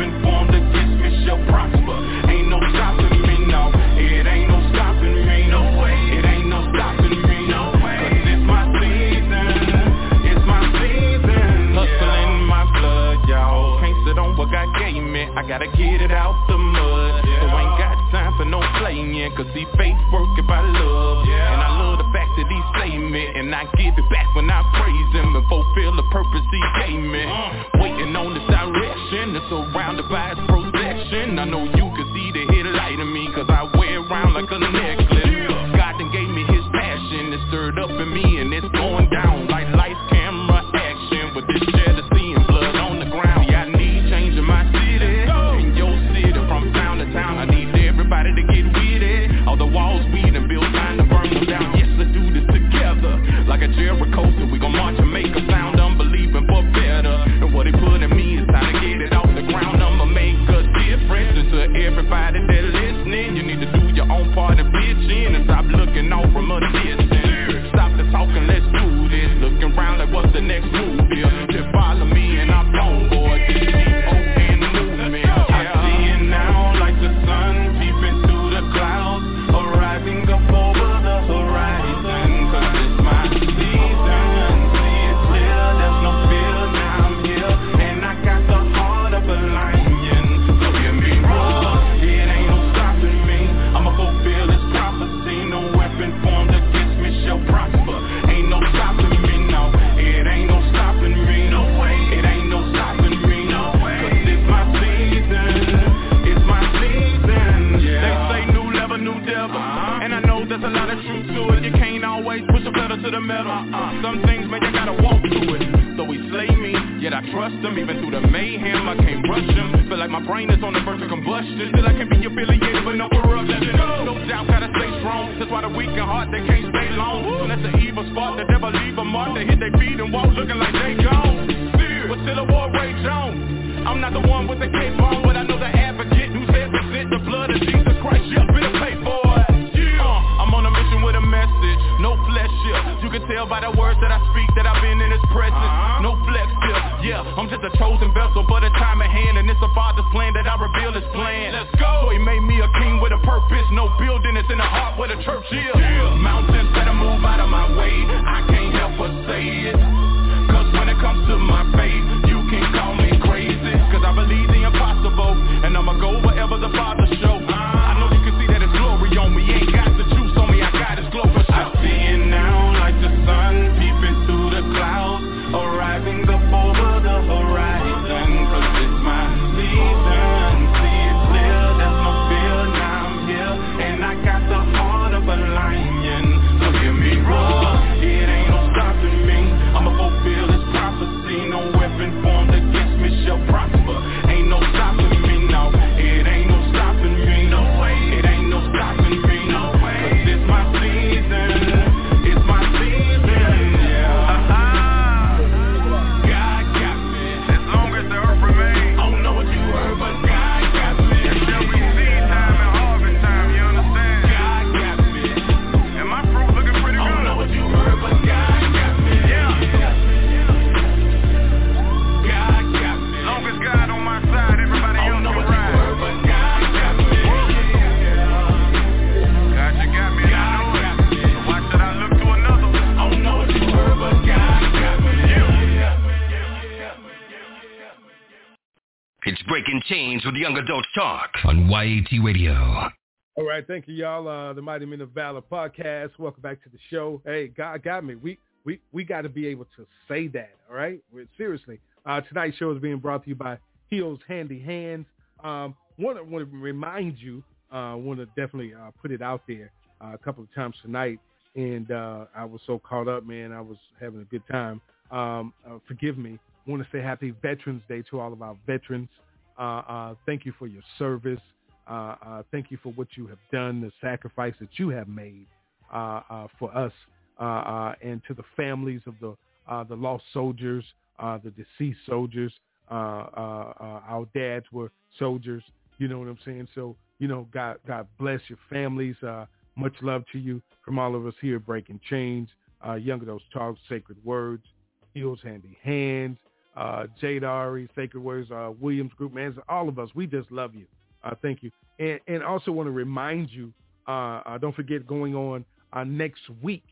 Informed against me shall prosper. Ain't no stopping me, no. It ain't no stopping me, no way. It ain't no stopping me, no way. 'Cause it's my season, it's my season. Hustle in my blood, y'all. Can't sit on what God gave me. I gotta get it out the mud. So ain't got time for no playing, 'cause these faith work if I love. And I love the fact that he saved me, and I give it back when I praise him and fulfill the purpose he gave me. Waiting on this direction, it's surrounded by his protection. I know you can see the hidden light in me, 'cause I wear around like a necklace. God then gave me his passion, it stirred up in me and it's going down like lights, camera, action. With this shed of seeing blood on the ground, yeah, I need change in my city, in your city, from town to town. I need everybody to get with it. All the walls we done built, time to burn them down. Yes, let's do this together. them. Even through the mayhem, I can't rush them. Feel like my brain is on the verge of combustion. Still I can be affiliated, but no corruption. No doubt, gotta stay strong. That's why the weak and hard, they can't stay long. And that's an evil spot, the devil leave a mark. They hit their feet and walk looking like they gone. But still a war rage on. I'm not the one with the cape on, but I know the advocate who says to send the blood of Jesus Christ. You better pay for it. Message, no flesh shift. You can tell by the words that I speak that I've been in his presence. Uh-huh. No flex shift. Yeah, I'm just a chosen vessel for the time at hand, and it's the Father's plan that I reveal his plan. Let's go. So he made me a king with a purpose. No building is in the heart where the church is. Yeah. Mountains better move out of my way. I can't help but say it. Cause when it comes to my faith, you can call me crazy. Cause I believe the impossible, and I'ma go wherever the Father show. Uh-huh. I know you can see that it's glory on me. Ain't got the juice on me. I got his glory. Clouds arriving up over the horizon, cause it's my season. See it clear, that's my fear. Now I'm here, and I got the heart of a lion. So hear me roar, it ain't no stopping me. I'ma fulfill this prophecy. No weapon formed against me shall prosper. Ain't no stopping me, no. It ain't no stopping me, no way. It ain't no stopping me, no way. Cause it's my season. It's my season. It's Breaking Chains with Young Adults Talk on Y A T Radio. All right, thank you, y'all. Uh, the Mighty Men of Valor podcast. Welcome back to the show. Hey, God got me. We we we got to be able to say that. All right, We're, seriously. Uh, tonight's show is being brought to you by Heels Handy Hands. Um, want to want to remind you. Uh, want to definitely uh, put it out there uh, a couple of times tonight. And uh, I was so caught up, man. I was having a good time. Um, uh, forgive me. Want to say happy Veterans Day to all of our veterans. Uh, uh, thank you for your service. Uh, uh, thank you for what you have done, the sacrifice that you have made uh, uh, for us uh, uh, and to the families of the uh, the lost soldiers, uh, the deceased soldiers. Uh, uh, uh, our dads were soldiers. You know what I'm saying? So, you know, God, God bless your families. Uh, much love to you from all of us here at Breaking Chains, uh, Young Adults Talk, Sacred Words, Heels Handy Hands. Uh, Jade, Sacred Words, uh, Williams Group, man, all of us. We just love you. Uh, thank you. And, and also want to remind you, uh, uh, don't forget going on uh, next week.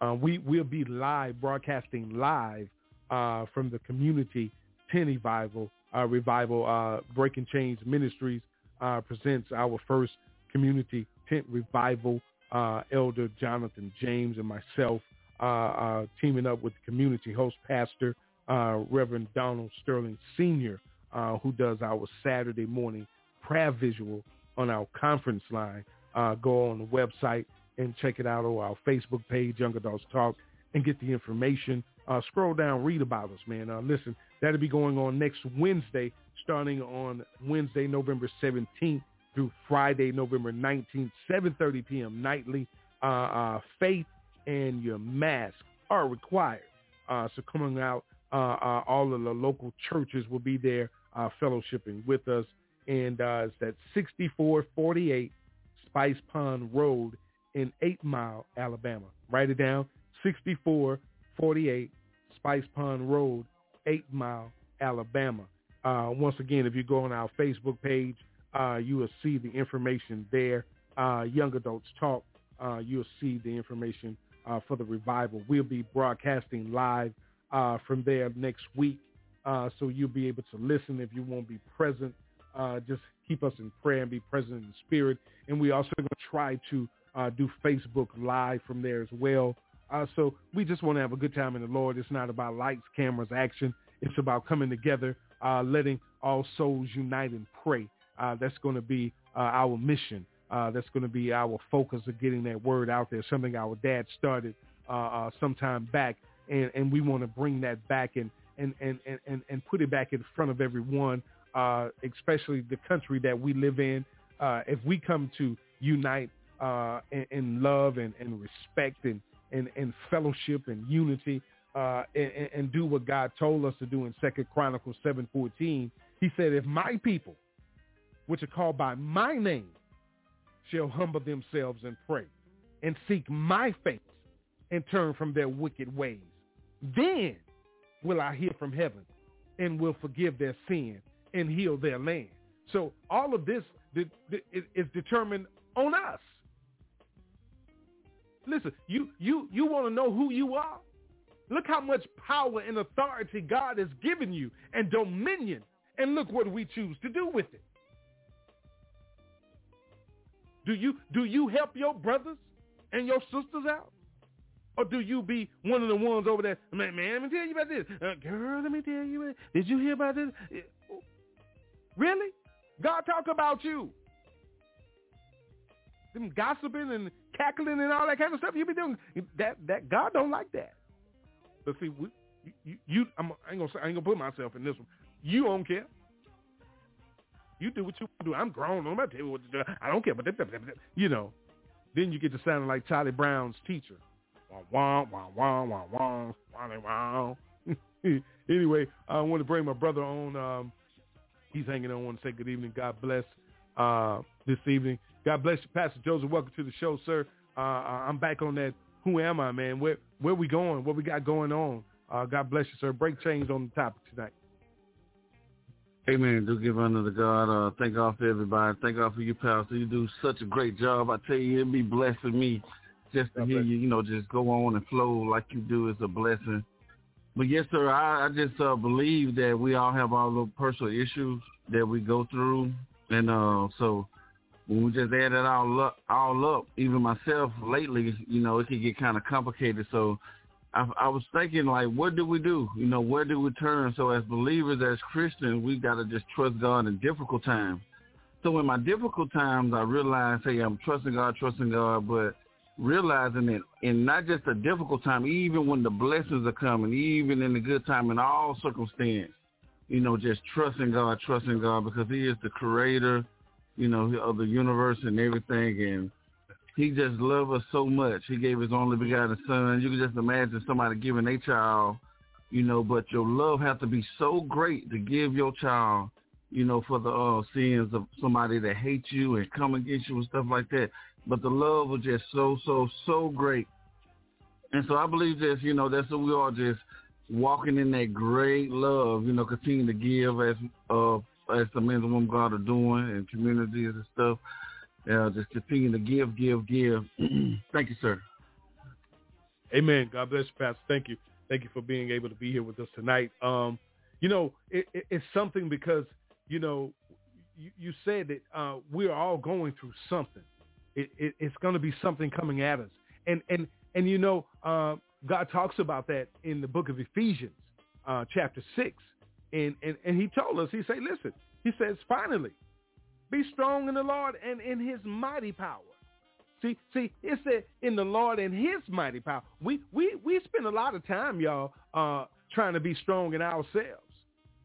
Uh, we will be live, broadcasting live uh, from the Community ten Revival. Uh, revival uh, Breaking Chains Ministries uh, presents our first Community Tent Revival. Uh, Elder Jonathan James and myself uh, uh, teaming up with the community host, Pastor Uh, Reverend Donald Sterling Senior, uh, who does our Saturday morning prayer visual on our conference line. Uh, go on the website and check it out, or our Facebook page, Young Adults Talk, and get the information. Uh, scroll down, read about us, man. Uh, listen, that'll be going on next Wednesday, starting on Wednesday, November seventeenth through Friday, November nineteenth, seven thirty p.m. nightly. Uh, uh, faith and your mask are required. Uh, so coming out, Uh, uh, all of the local churches will be there uh, fellowshipping with us. And uh, it's at sixty-four forty-eight Spice Pond Road in eight mile, Alabama. Write it down, sixty-four forty-eight Spice Pond Road, eight mile, Alabama. Uh, once again, if you go on our Facebook page, uh, you will see the information there. Uh, Young Adults Talk, uh, you'll see the information uh, for the revival. We'll be broadcasting live Uh, from there next week, uh, so you'll be able to listen if you won't be present. Uh, just keep us in prayer and be present in the spirit. And we also going to try to uh, do Facebook Live from there as well. Uh, so we just want to have a good time in the Lord. It's not about lights, cameras, action. It's about coming together, uh, letting all souls unite and pray. Uh, that's going to be uh, our mission. Uh, that's going to be our focus of getting that word out there, something our dad started uh, uh, sometime back. And, and we want to bring that back and, and, and, and, and put it back in front of everyone, uh, especially the country that we live in. Uh, if we come to unite uh, in, in love and, and respect and, and, and fellowship and unity uh, and, and do what God told us to do in Second Chronicles seven fourteen, he said, if my people, which are called by my name, shall humble themselves and pray and seek my face and turn from their wicked ways, then will I hear from heaven and will forgive their sin and heal their land. So all of this is determined on us. Listen, you you you want to know who you are? Look how much power and authority God has given you and dominion, and look what we choose to do with it. Do you do you help your brothers and your sisters out? Or do you be one of the ones over there, man, man let me tell you about this. Uh, girl, let me tell you about this. Did you hear about this? Really? God talk about you. Them gossiping and cackling and all that kind of stuff you be doing. That that God don't like that. But see, we, you, you I'm, I ain't gonna I ain't gonna put myself in this one. You don't care. You do what you do. I'm grown. I'm about to tell you what to do. I don't care. But you know, then you get to sounding like Charlie Brown's teacher. Wah, wah, wah, wah, wah, wah, wah. Anyway, I want to bring my brother on. Um, he's hanging on. I want to say good evening. God bless uh, this evening. God bless you, Pastor Joseph. Welcome to the show, sir. Uh, I'm back on that. Who am I, man? Where where we going? What we got going on? Uh, God bless you, sir. Break chains on the topic tonight. Amen. Do give honor to God. Uh, thank God for everybody. Thank God for you, Pastor. You do such a great job. I tell you, it be blessing me just to God hear you, you know, just go on and flow like you do. It's a blessing. But, yes, sir, I, I just uh, believe that we all have our little personal issues that we go through. And uh, so when we just add it all up, all up, even myself lately, you know, it can get kind of complicated. So I, I was thinking, like, what do we do? You know, where do we turn? So as believers, as Christians, we got to just trust God in difficult times. So in my difficult times, I realized, hey, I'm trusting God, trusting God, but realizing that in not just a difficult time, even when the blessings are coming, even in the good time, in all circumstances, you know, just trusting God, trusting God, because he is the creator, you know, of the universe and everything, and he just loved us so much. He gave his only begotten son. You can just imagine somebody giving their child, you know, but your love has to be so great to give your child, you know, for the uh, sins of somebody that hates you and come against you and stuff like that. But the love was just so, so, so great. And so I believe just, you know, that's what we are, just walking in that great love, you know, continue to give as uh, as the men and women God are doing in communities and stuff. Yeah, just continue to give, give, give. Thank you, sir. Amen. God bless you, Pastor. Thank you. Thank you for being able to be here with us tonight. Um, you know, it, it, it's something because, you know, you, you said that uh, we're all going through something. It, it, it's going to be something coming at us. And, and, and you know, uh, God talks about that in the book of Ephesians, uh, chapter six. And, and, and he told us, he said, listen, he says, finally, be strong in the Lord and in his mighty power. See, see, it said in the Lord and his mighty power. We we we spend a lot of time, y'all, uh, trying to be strong in ourselves.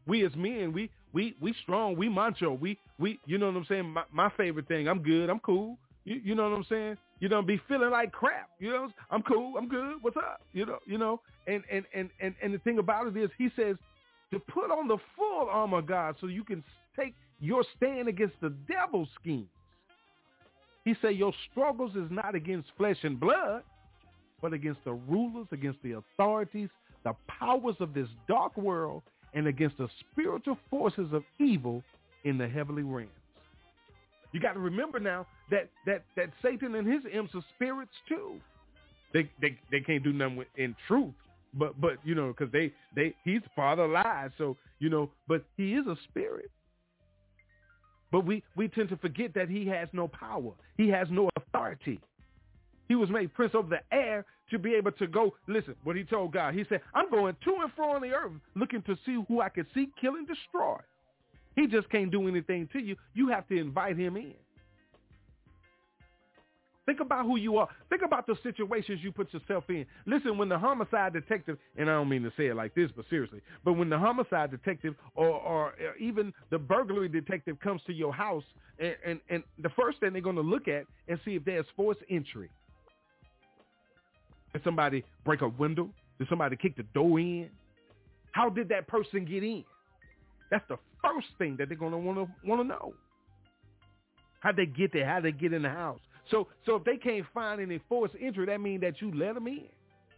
We as men, we we we strong, we macho, we we you know what I'm saying? My, my favorite thing, I'm good, I'm cool. You you know what I'm saying? You don't be feeling like crap. You know, I'm cool, I'm good, what's up? You know, you know, and and, and, and, and the thing about it is he says to put on the full armor of God so you can take your stand against the devil's schemes. He said your struggles is not against flesh and blood, but against the rulers, against the authorities, the powers of this dark world, and against the spiritual forces of evil in the heavenly realms. You got to remember now that that that Satan and his imps are spirits too. They they they can't do nothing with, in truth, but but you know because they they he's father lies. So you know, but he is a spirit. But we, we tend to forget that he has no power. He has no authority. He was made prince over the air to be able to go. Listen, what he told God, he said, I'm going to and fro on the earth looking to see who I can see, kill, and destroy. He just can't do anything to you. You have to invite him in. Think about who you are. Think about the situations you put yourself in. Listen, when the homicide detective, and I don't mean to say it like this, but seriously, but when the homicide detective or, or even the burglary detective comes to your house, and, and, and the first thing they're going to look at and see if there's forced entry. Did somebody break a window? Did somebody kick the door in? How did that person get in? That's the first thing that they're going to want to want to know. How'd they get there? How'd they get in the house? So so if they can't find any forced entry, that means that you let them in.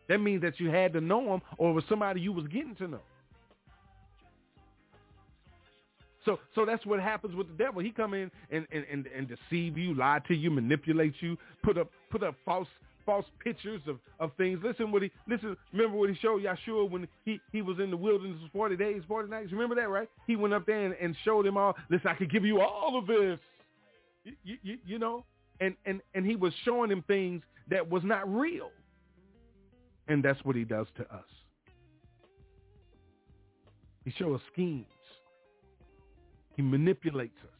That means that you had to know them, or it was somebody you was getting to know. So so that's what happens with the devil. He come in and, and, and, and deceive you, lie to you, manipulate you, put up put up false false pictures of, of things. Listen what he listen, remember what he showed Yahshua when he, he was in the wilderness for forty days, forty nights. Remember that, right? He went up there and, and showed him all. Listen, I could give you all of this. You, you, you know? And, and, and he was showing him things that was not real. And that's what he does to us. He shows us schemes. He manipulates us.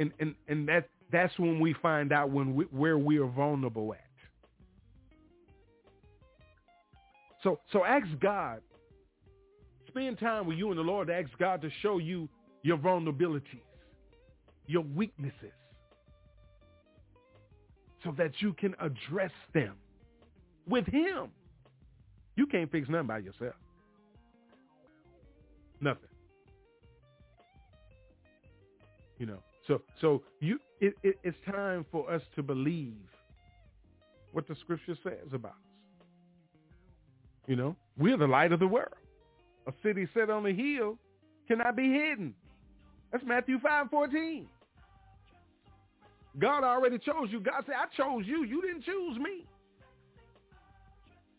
And and, and that, that's when we find out when we, where we are vulnerable at. So, so ask God. Spend time with you and the Lord. Ask God to show you your vulnerabilities, your weaknesses, so that you can address them with him. You can't fix nothing by yourself. Nothing. You know, so so you it, it, it's time for us to believe what the scripture says about us. You know, we're the light of the world. A city set on a hill cannot be hidden. That's Matthew five fourteen. God already chose you. God said, I chose you. You didn't choose me.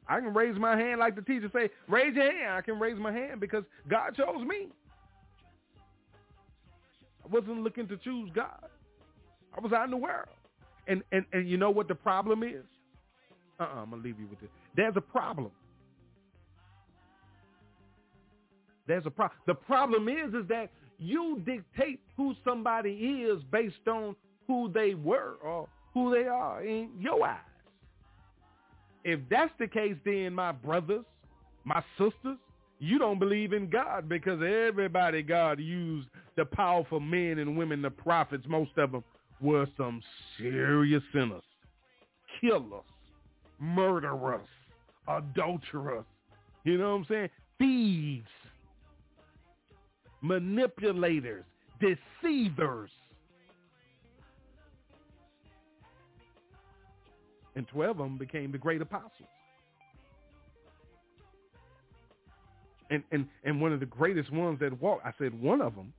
I can raise my hand like the teacher say, raise your hand. I can raise my hand because God chose me. I wasn't looking to choose God. I was out in the world. And and, and you know what the problem is? Uh-uh, I'm going to leave you with this. There's a problem. There's a problem. The problem is, is that you dictate who somebody is based on who they were or who they are in your eyes. If that's the case, then my brothers, my sisters, you don't believe in God, because everybody God used, the powerful men and women, the prophets, most of them were some serious sinners, killers, murderers, adulterers, you know what I'm saying? Thieves, manipulators, deceivers. And twelve of them became the great apostles. And and and one of the greatest ones that walked, I said one of them,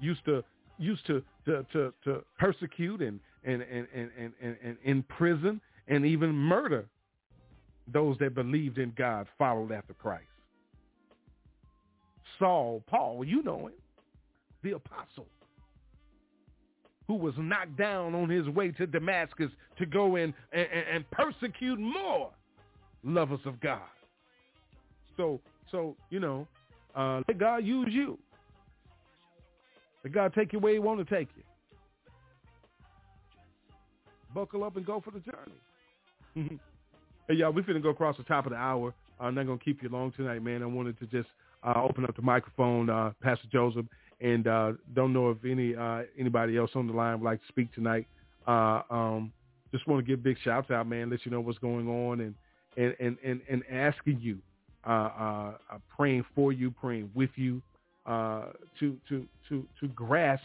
used to used to to, to, to persecute and and, and, and, and, and, and imprison and even murder those that believed in God, followed after Christ. Saul, Paul, you know him, the apostle, who was knocked down on his way to Damascus to go in and, and, and persecute more lovers of God. So, so you know, uh, let God use you. Let God take you where he want to take you. Buckle up and go for the journey. Hey, y'all, we finna go across the top of the hour. I'm not going to keep you long tonight, man. I wanted to just uh, open up the microphone, uh, Pastor Joseph. And uh, don't know if any uh, anybody else on the line would like to speak tonight. Uh, um, just want to give big shouts out, man. Let you know what's going on, and and and and, and asking you, uh, uh, praying for you, praying with you, uh, to to to to grasp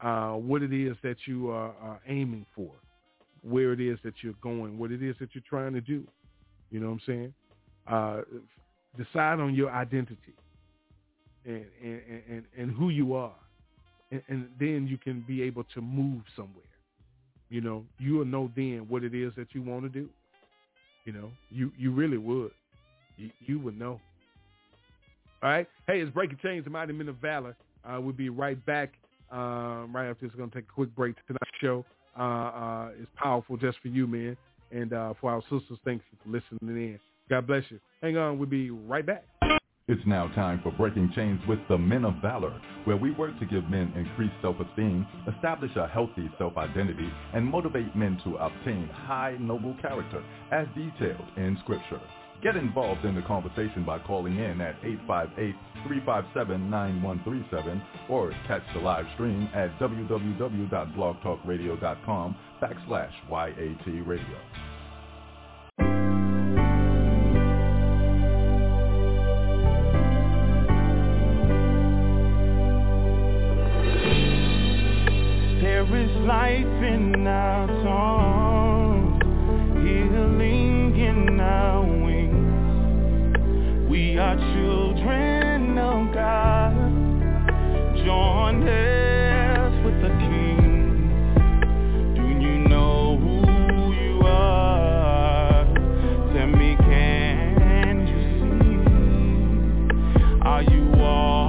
uh, what it is that you are, are aiming for, where it is that you're going, what it is that you're trying to do. You know what I'm saying? Uh, decide on your identity. And, and, and, and who you are, and, and then you can be able to move somewhere. You know, you will know then what it is that you want to do. You know, you, you really would. You, you would know. All right. Hey, it's Breaking Chains, the Mighty Men of Valor. Uh, we'll be right back um, right after this. We're going to take a quick break to tonight's show. Uh, uh, it's powerful just for you, man. And uh, for our sisters, thanks for listening in. God bless you. Hang on. We'll be right back. It's now time for Breaking Chains with the Men of Valor, where we work to give men increased self-esteem, establish a healthy self-identity, and motivate men to obtain high noble character as detailed in Scripture. Get involved in the conversation by calling in at eight five eight, three five seven, nine one three seven or catch the live stream at www.blogtalkradio.com backslash YAT radio. There is life in our songs, healing in our wings. We are children of God, join us with the King. Do you know who you are? Tell me, can you see? Are you all?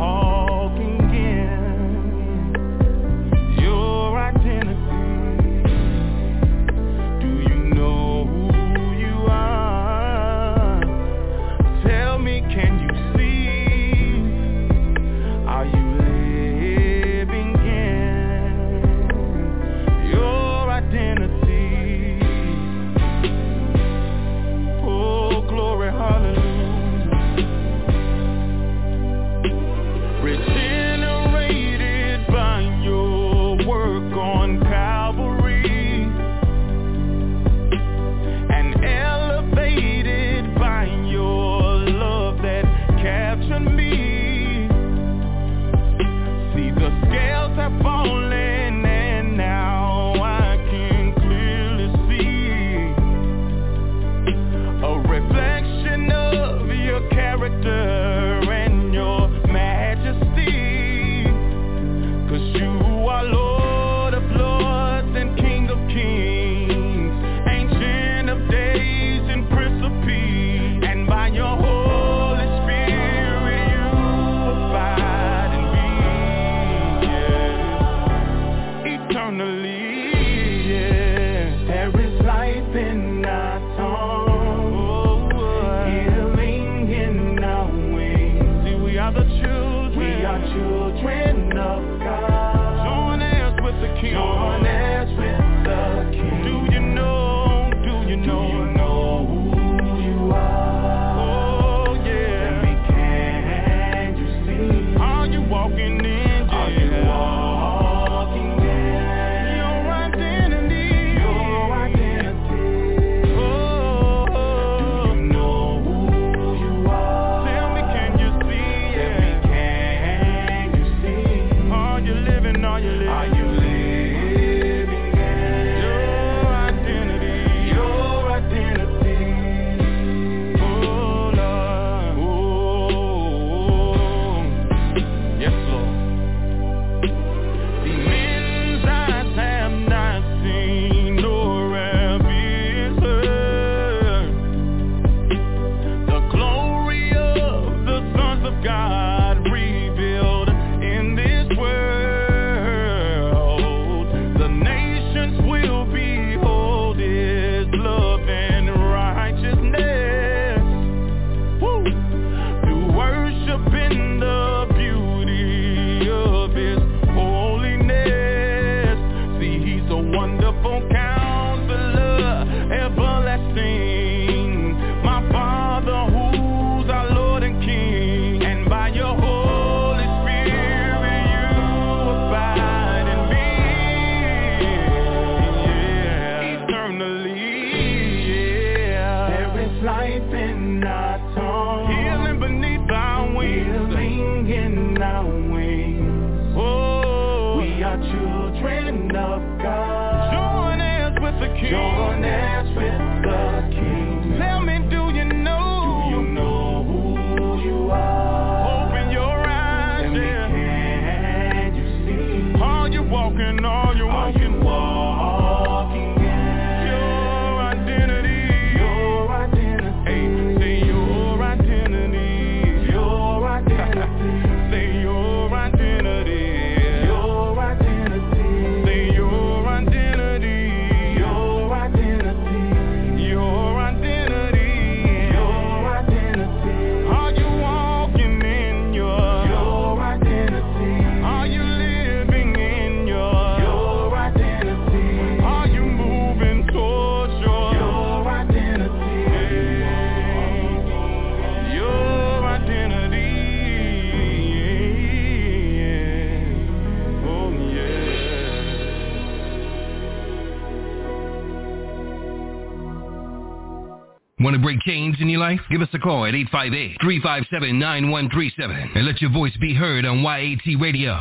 Want to break chains in your life? Give us a call at eight five eight, three five seven, nine one three seven and let your voice be heard on Y A T Radio.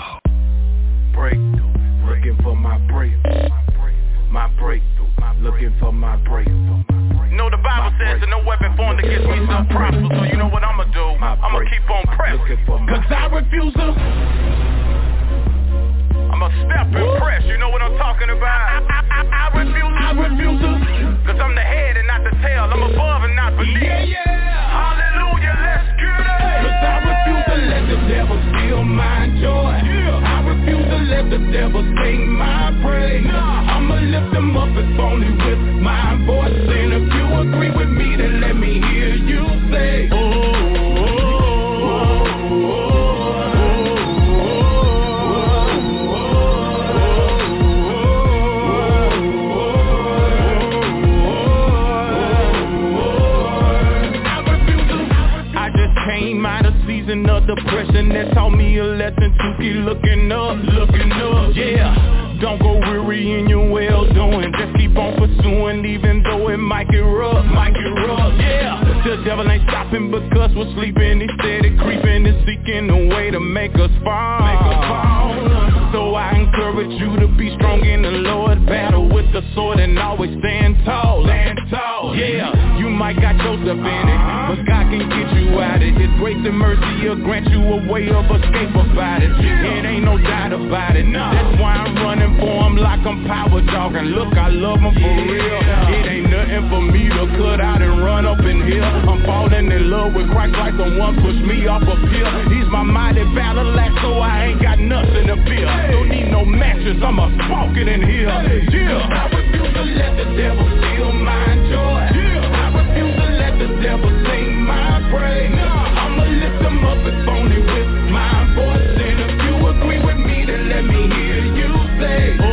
Breakthrough. Looking for my breakthrough. My breakthrough. Looking for my breakthrough. You know the Bible says that no weapon formed against me shall prosper, so you know what I'ma do? I'ma keep on pressing, cause I refuse to. I'ma step and press, you know what I'm talking about? I, I, I, I refuse, I refuse to, cause I'm the head and not the tail, I'm above and not beneath. Yeah, yeah. Hallelujah, let's get it. Cause I refuse to let the devil steal my joy. Yeah. I refuse to let the devil sing my praise. Nah. I'ma lift him up if only with my voice. And if you agree with me, then let me hear you say, oh, oh, oh, oh. Of depression that taught me a lesson to keep looking up, looking up, yeah. Don't go weary in your well-doing, just keep on pursuing even though it might get rough, might get rough, yeah. The devil ain't stopping because we're sleeping, he's steady creeping and seeking a way to make us fall, make us fall. So I encourage you to be strong in the Lord, battle with the sword and always stand tall, stand tall, yeah. You might got Joseph in it, but God can get you out of His grace and mercy will grant you a way of escape about it. Yeah. It ain't no doubt about it. No. That's why I'm running for Him like I'm power dog. And look, I love Him for yeah. real. It ain't nothing for me to cut out and run up in here. I'm falling in love with Christ like the one pushed me off a pill. He's my mighty valor, like so I ain't got nothing to fear. Hey. Don't need no matches, I'm a smoking in here. Hey. Yeah. I refuse to let the devil steal my joy. Yeah. I refuse to let the devil sing my praise. No. I'ma lift them up if only with my voice. And if you agree with me, then let me hear you say, oh.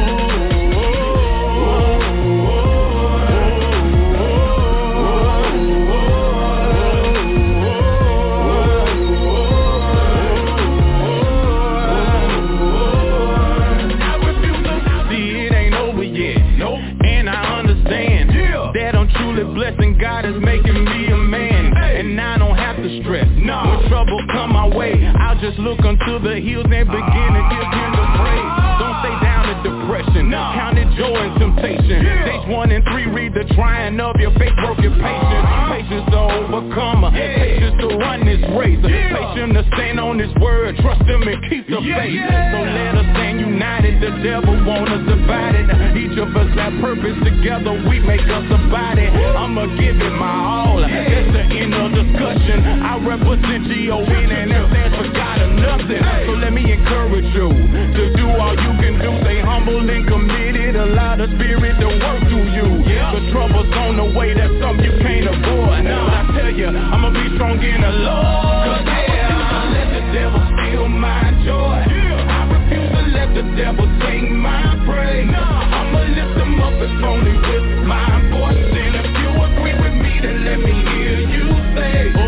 Blessing God is making me a man, hey. And I don't have to stress. No. When trouble come my way, I'll just look unto the hills and begin to give Him the praise. Don't stay down in depression, no. Count it joy and temptation. Yeah. Stage one and three, read the trying of your faith, broke your patience. Uh-huh. Patience to overcome, yeah. Patience to run this race, yeah. Patience to stand on His word, trust Him and keep the yeah, faith. Yeah. So let us stand united, the devil wants us divided. Each of us have purpose, together we make us a body. I'ma give it my all, yeah. That's the end of discussion. I represent G O N and that stands for God or nothing. Hey. So let me encourage you to do all you can do. Stay humble and committed, allow the Spirit to work through you. Yeah. The trouble's on the way, that's something you can't avoid. Now I tell you, I'ma be strong in the Lord. Cause I refuse to let the devil steal my joy. Yeah. I refuse to let the devil sing my praise. No. I'ma lift him up if only with my voice. And if you agree with me, then let me hear you say, oh.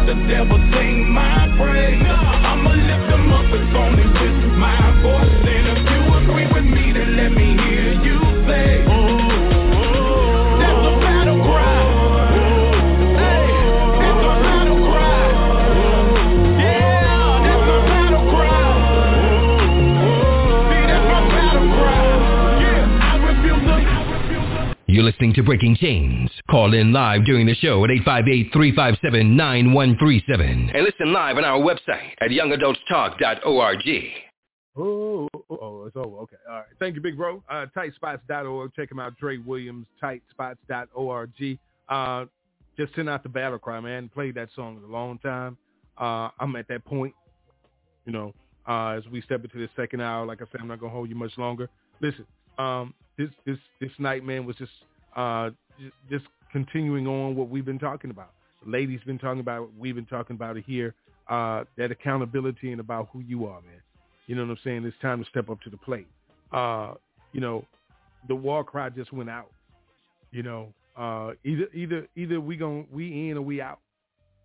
The devil sing my praise. I'ma lift them up, it's only with my voice. And if you agree with me, then let me hear you say, oh. You're listening to Breaking Chains. Call in live during the show at eight five eight, three five seven, nine one three seven. And listen live on our website at young adults talk dot org. Oh, oh, oh, it's over. Okay. All right. Thank you, big bro. Uh, tight spots dot org. Check him out. Dre Williams, tight spots dot org. Uh, just send out the battle cry, man. Played that song in a long time. Uh, I'm at that point, you know, uh, as we step into the second hour. Like I said, I'm not going to hold you much longer. Listen. Um, this, this, this night, man, was just, uh, just, just continuing on what we've been talking about. The ladies been talking about what we've been talking about it here, uh, that accountability and about who you are, man. You know what I'm saying? It's time to step up to the plate. Uh, you know, the war cry just went out. You know, uh, either either either we gon' we in or we out.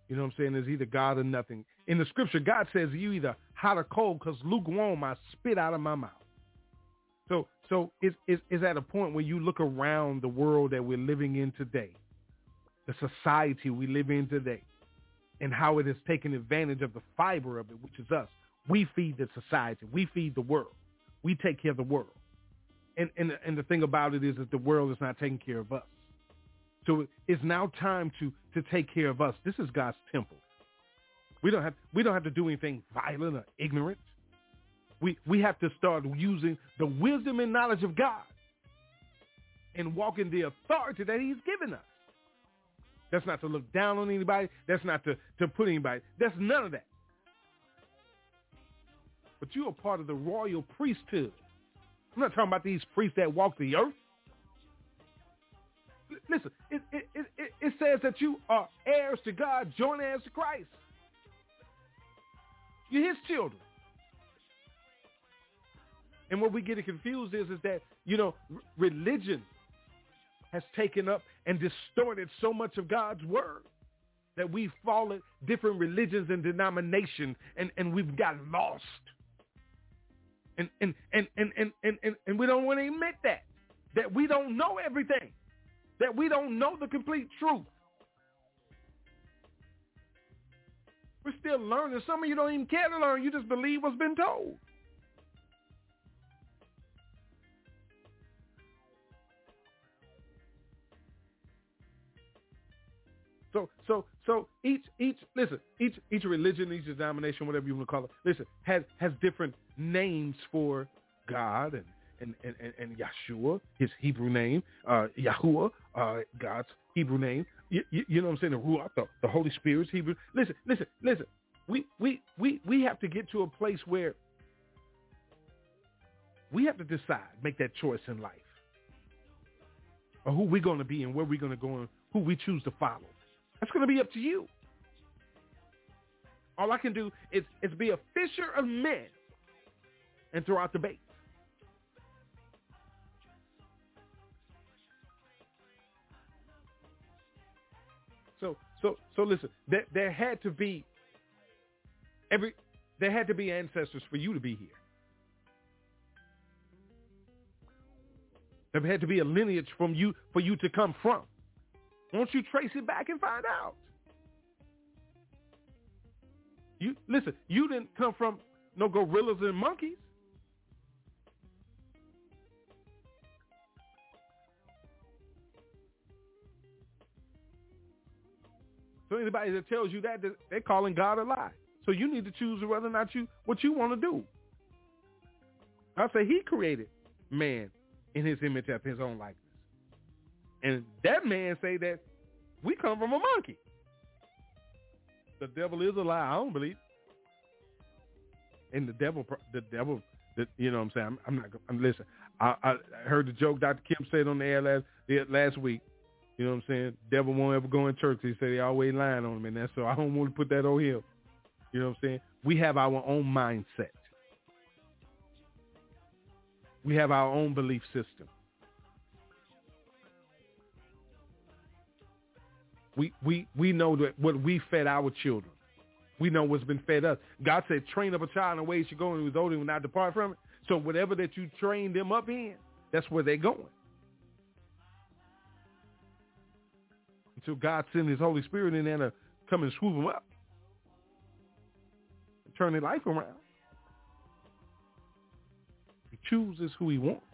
You know what I'm saying? There's either God or nothing. In the scripture, God says you either hot or cold, because lukewarm I spit out of my mouth. So so it's, it's, it's at a point where you look around the world that we're living in today, the society we live in today, and how it has taken advantage of the fiber of it, which is us. We feed the society. We feed the world. We take care of the world. And and and the thing about it is that the world is not taking care of us. So it's now time to to take care of us. This is God's temple. We don't have we don't have to do anything violent or ignorant. We we have to start using the wisdom and knowledge of God and walk in the authority that he's given us. That's not to look down on anybody. That's not to, to put anybody. That's none of that. But you are part of the royal priesthood. I'm not talking about these priests that walk the earth. Listen, it, it, it, it says that you are heirs to God, joint heirs to Christ. You're his children. And what we get confused is, is that, you know, religion has taken up and distorted so much of God's word that we've fallen different religions and denominations, and, and we've gotten lost. And and and and and and and, and we don't want to admit that, that we don't know everything, that we don't know the complete truth. We're still learning. Some of you don't even care to learn. You just believe what's been told. So so so each each listen each each religion, each denomination, whatever you want to call it, listen, has has different names for God and and and, and Yahshua, his Hebrew name, uh, Yahuwah, uh, God's Hebrew name. You, you, you know what I'm saying? The Ruach, the, the Holy Spirit's Hebrew. Listen, listen, listen. We we we we have to get to a place where we have to decide, make that choice in life, or who we're going to be and where we're going to go and who we choose to follow. That's going to be up to you. All I can do is, is be a fisher of men and throw out the bait. So, so, so listen, there, there had to be every, there had to be ancestors for you to be here. There had to be a lineage from you, for you to come from. Won't you trace it back and find out? You listen, you didn't come from no gorillas and monkeys. So anybody that tells you that, they're calling God a lie. So you need to choose whether or not you what you want to do. I say he created man in his image after his own likeness. And that man say that we come from a monkey. The devil is a lie. I don't believe it. And the devil, the devil, the, you know what I'm saying? I'm, I'm not going to listen. I, I heard the joke Doctor Kemp said on the air last, last week. You know what I'm saying? Devil won't ever go in church. He said they always lying on him. And that's so I don't want to put that on him. You know what I'm saying? We have our own mindset. We have our own belief system. We, we we know that what we fed our children. We know what's been fed us. God said, train up a child in the way he should go, and he was old and will not depart from it. So whatever that you train them up in, that's where they're going. Until God sends his Holy Spirit in there to come and swoop them up and turn their life around. He chooses who he wants.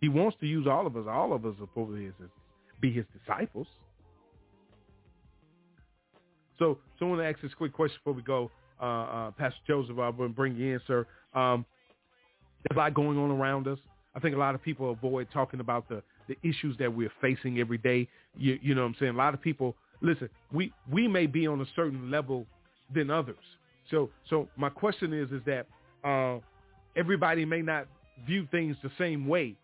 He wants to use all of us. All of us are supposed to be his disciples. So, so I want to ask this quick question before we go. Uh, uh, Pastor Joseph, I want to bring you in, sir. Um, there's a lot going on around us. I think a lot of people avoid talking about the, the issues that we're facing every day. You, you know what I'm saying? A lot of people, listen, we, we may be on a certain level than others. So so my question is, is that uh, everybody may not view things the same way.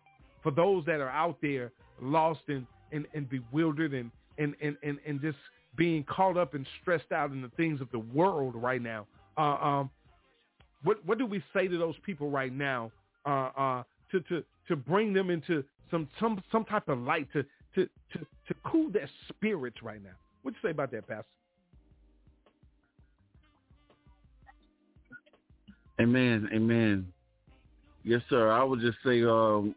For those that are out there lost and, and, and bewildered and, and, and, and, and just being caught up and stressed out in the things of the world right now. Uh, um, what what do we say to those people right now uh, uh, to, to to bring them into some some some type of light, to to, to, to cool their spirits right now. What you say about that, Pastor? Amen, amen. Yes, sir. I would just say um,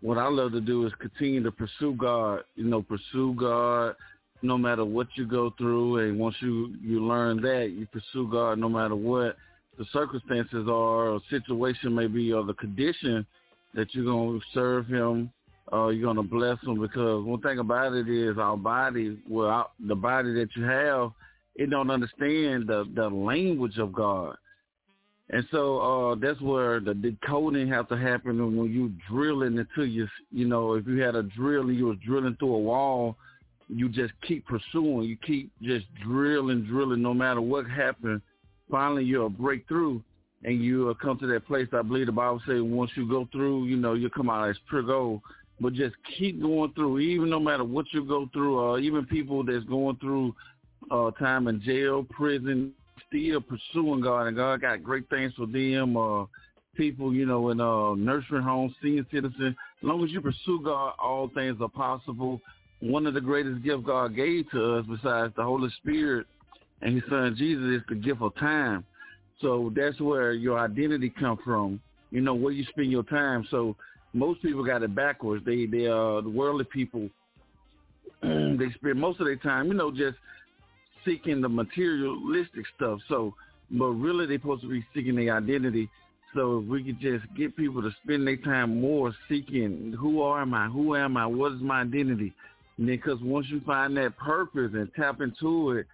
what I love to do is continue to pursue God. You know, pursue God no matter what you go through. And once you, you learn that, you pursue God no matter what the circumstances are or situation may be or the condition that you're going to serve him, uh, you're going to bless him. Because one thing about it is our body, well, our, the body that you have, it don't understand the, the language of God. And so uh, that's where the decoding have to happen when you drilling into your, you know, if you had a drill and you were drilling through a wall, you just keep pursuing. You keep just drilling, drilling, no matter what happens. Finally, you'll break through and you'll come to that place. I believe the Bible says once you go through, you know, you'll come out as pure gold. But just keep going through, even no matter what you go through, or uh, even people that's going through uh, time in jail, prison, still pursuing God, and God got great things for them, uh, people, you know, in uh, nursing homes, senior citizens. As long as you pursue God, all things are possible. One of the greatest gifts God gave to us, besides the Holy Spirit and his son Jesus, is the gift of time. So that's where your identity comes from, you know, where you spend your time. So most people got it backwards. They, they are uh, the worldly people. They spend most of their time, you know, just seeking the materialistic stuff. So, but really they're supposed to be seeking their identity. So if we could just get people to spend their time more seeking, who am I? Who am I? What is my identity? And then, because once you find that purpose and tap into it,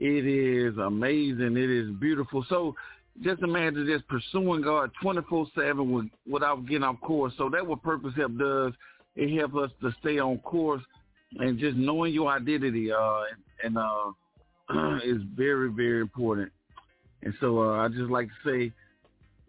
it is amazing. It is beautiful. So just imagine just pursuing God twenty-four seven with, without getting off course. So that's what Purpose Help does. It helps us to stay on course and just knowing your identity uh, and uh, is very, very important. And so uh, I just like to say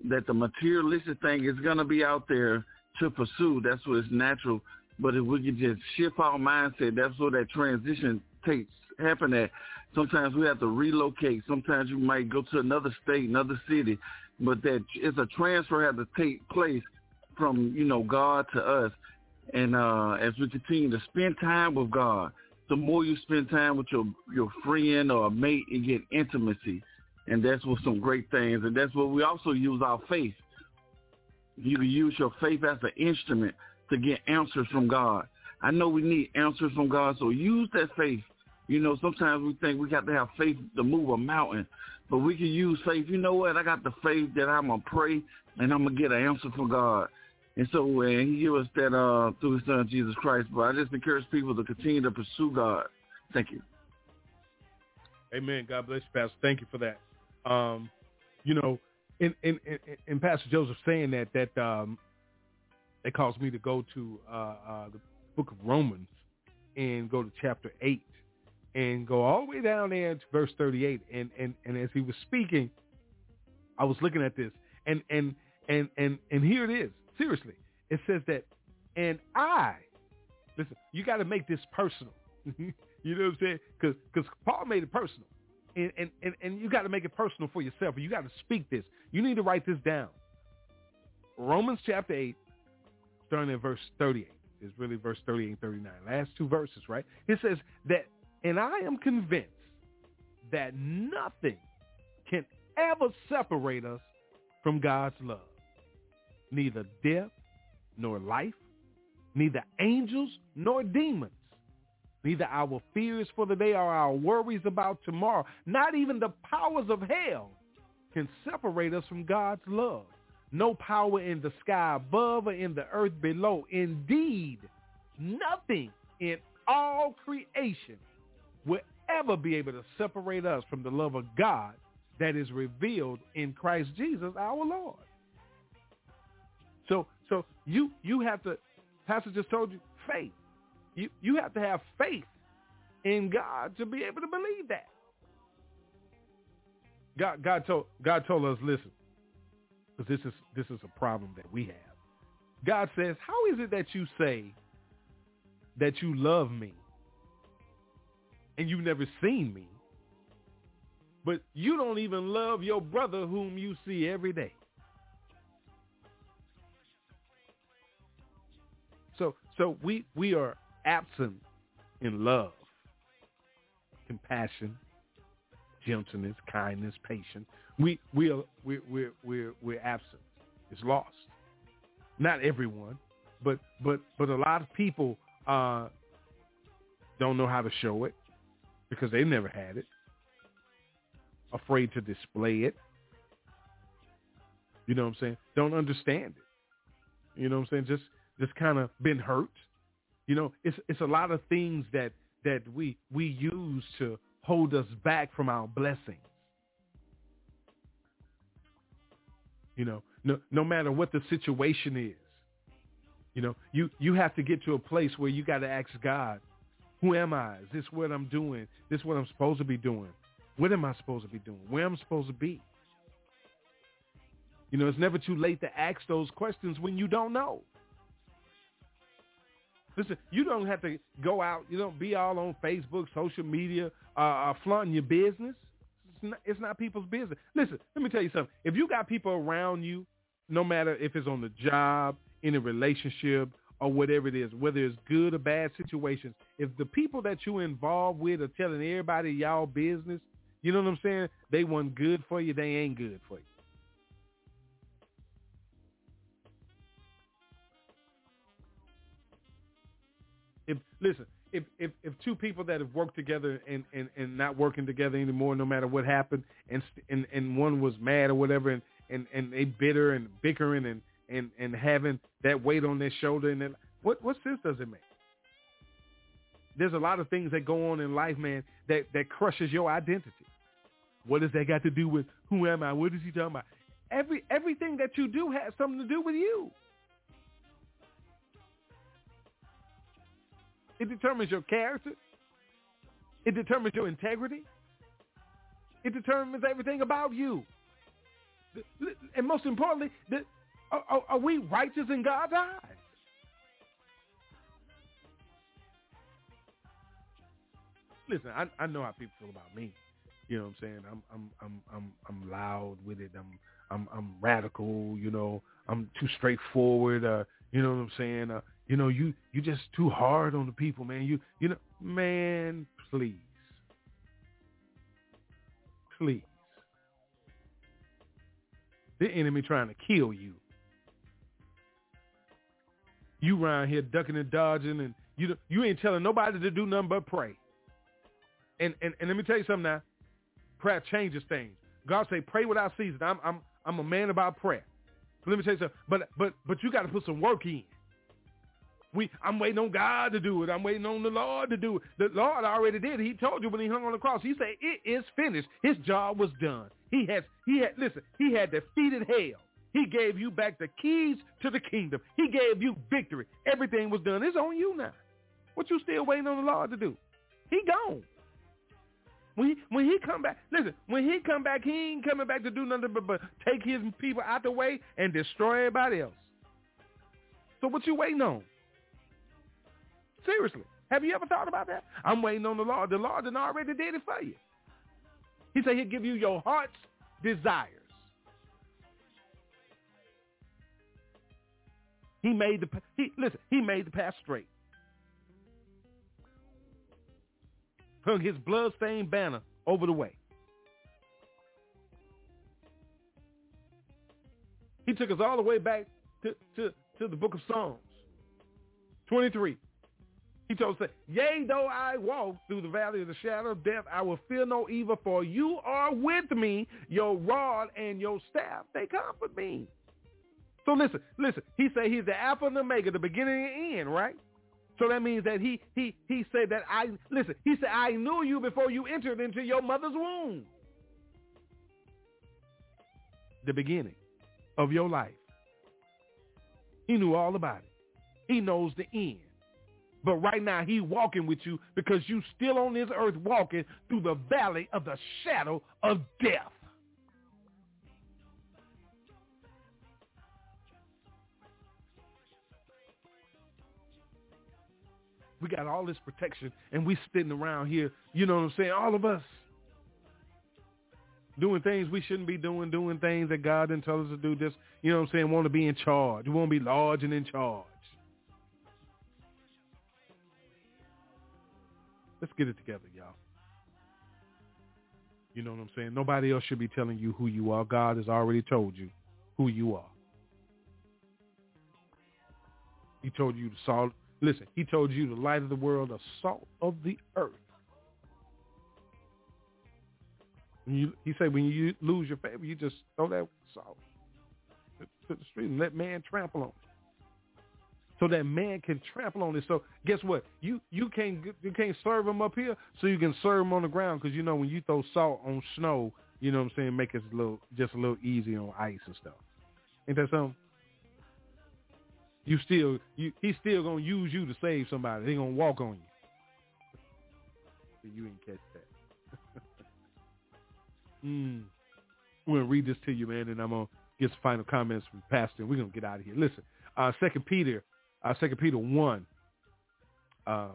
that the materialistic thing is going to be out there to pursue. That's what is natural. But if we can just shift our mindset, that's where that transition takes happen at. Sometimes we have to relocate. Sometimes you might go to another state, another city, but that it's a transfer has to take place from, you know, God to us. And uh, as we continue to spend time with God, the more you spend time with your, your friend or mate, you get intimacy. And that's what some great things. And that's what we also use our faith. You can use your faith as an instrument to get answers from God. I know we need answers from God, so use that faith. You know, sometimes we think we got to have faith to move a mountain, but we can use faith. You know what? I got the faith that I'm going to pray, and I'm going to get an answer from God. And so and he gave us that uh, through his son, Jesus Christ. But I just encourage people to continue to pursue God. Thank you. Amen. God bless you, Pastor. Thank you for that. Um, you know, in, in, in, in Pastor Joseph saying that, that um, it caused me to go to uh, uh, the book of Romans and go to chapter eight. And go all the way down there to verse thirty-eight. And, and and as he was speaking, I was looking at this. And and and and and here it is. Seriously. It says that, and I, listen, you got to make this personal. You know what I'm saying? Because because Paul made it personal. And, and, and, and you got to make it personal for yourself. You got to speak this. You need to write this down. Romans chapter eight, starting at verse thirty-eight. It's really verse thirty-eight and thirty-nine. Last two verses, right? It says that, and I am convinced that nothing can ever separate us from God's love. Neither death nor life, neither angels nor demons, neither our fears for the day or our worries about tomorrow, not even the powers of hell can separate us from God's love. No power in the sky above or in the earth below. Indeed, nothing in all creation will ever be able to separate us from the love of God that is revealed in Christ Jesus our Lord. So so you you have to, Pastor just told you, faith. You you have to have faith in God to be able to believe that. God God told God told us, listen, because this is this is a problem that we have. God says, how is it that you say that you love me? And you've never seen me, but you don't even love your brother whom you see every day. So so we we are absent in love, compassion, gentleness, kindness, patience. We we are we we we we're absent. It's lost. Not everyone, but but but a lot of people uh, don't know how to show it because they never had it. Afraid to display it. You know what I'm saying? Don't understand it. You know what I'm saying? Just just kind of been hurt. You know, it's it's a lot of things that that we we use to hold us back from our blessings. You know, no no matter what the situation is, you know, you, you have to get to a place where you got to ask God, who am I? Is this what I'm doing? This is what I'm supposed to be doing? What am I supposed to be doing? Where am I supposed to be? You know, it's never too late to ask those questions when you don't know. Listen, you don't have to go out. You don't be all on Facebook, social media, uh, flaunting your business. It's not, it's not people's business. Listen, let me tell you something. If you got people around you, no matter if it's on the job, in a relationship, or whatever it is, whether it's good or bad situations, if the people that you're involved with are telling everybody y'all business, you know what I'm saying? They want good for you. They ain't good for you. If, listen, if, if if two people that have worked together and, and, and not working together anymore, no matter what happened, and and, and one was mad or whatever, and, and, and they bitter and bickering and, and, and having that weight on their shoulder, and what what sense does it make? There's a lot of things that go on in life, man, that, that crushes your identity. What does that got to do with who am I? What is he talking about? Every everything that you do has something to do with you. It determines your character. It determines your integrity. It determines everything about you. And most importantly, are, are we righteous in God's eyes? Listen, I, I know how people feel about me. You know what I'm saying? I'm I'm I'm I'm I'm loud with it. I'm I'm I'm radical. You know, I'm too straightforward. Uh, you know what I'm saying? Uh, You know, you you just too hard on the people, man. You you know, man, please, please. The enemy trying to kill you. You around here ducking and dodging, and you you ain't telling nobody to do nothing but pray. And and, and let me tell you something now. Prayer changes things. God say, pray without ceasing. I'm I'm I'm a man about prayer. So let me tell you something. But but but you got to put some work in. We, I'm waiting on God to do it. I'm waiting on the Lord to do it. The Lord already did. He told you when he hung on the cross. He said, it is finished. His job was done. He has, he had, listen, he had defeated hell. He gave you back the keys to the kingdom. He gave you victory. Everything was done. It's on you now. What you still waiting on the Lord to do? He gone. When he, when he come back, listen, when he come back, he ain't coming back to do nothing but, but take his people out the way and destroy everybody else. So what you waiting on? Seriously, have you ever thought about that? I'm waiting on the Lord. The Lord done already did it for you. He said he'll give you your heart's desires. He made the he listen. He made the path straight. Hung his blood-stained banner over the way. He took us all the way back to to, to the book of Psalms, twenty-three. He told us, yea, though I walk through the valley of the shadow of death, I will fear no evil, for you are with me, your rod and your staff, they comfort me. So listen, listen, he said he's the Alpha and the Omega, the beginning and the end, right? So that means that he he he said that I, listen, he said, I knew you before you entered into your mother's womb. The beginning of your life. He knew all about it. He knows the end. But right now he walking with you because you still on this earth walking through the valley of the shadow of death. We got all this protection and we sitting around here, you know what I'm saying, all of us doing things we shouldn't be doing, doing things that God didn't tell us to do, just, you know what I'm saying, want to be in charge. We want to be large and in charge. Let's get it together, y'all. You know what I'm saying? Nobody else should be telling you who you are. God has already told you who you are. He told you the salt. Listen, he told you the light of the world, the salt of the earth. You, he said when you lose your favor, you just throw that salt to the street and let man trample on it. So that man can trample on it. So guess what? You you can't you can't serve him up here, so you can serve him on the ground. Because you know when you throw salt on snow, you know what I'm saying, make it a little just a little easy on ice and stuff. Ain't that something? You still you he's still gonna use you to save somebody. They gonna walk on you. But you didn't catch that. mm. We're gonna read this to you, man, and I'm gonna get some final comments from Pastor, and we're gonna get out of here. Listen, uh, Second Peter. Uh, Second Peter one, uh,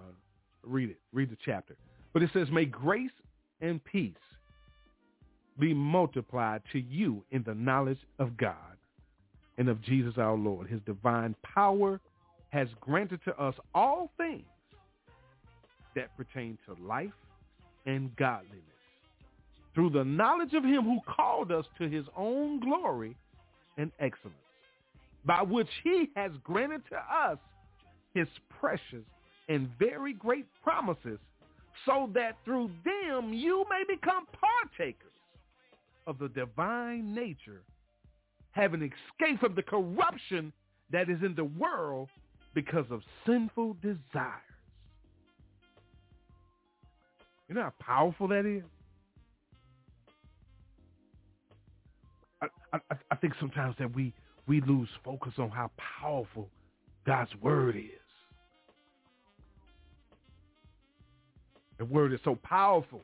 read it, read the chapter. But it says, may grace and peace be multiplied to you in the knowledge of God and of Jesus our Lord. His divine power has granted to us all things that pertain to life and godliness through the knowledge of him who called us to his own glory and excellence, by which he has granted to us his precious and very great promises, so that through them you may become partakers of the divine nature, having escaped from the corruption that is in the world because of sinful desires. You know how powerful that is? I, I, I think sometimes that we We lose focus on how powerful God's word is. The word is so powerful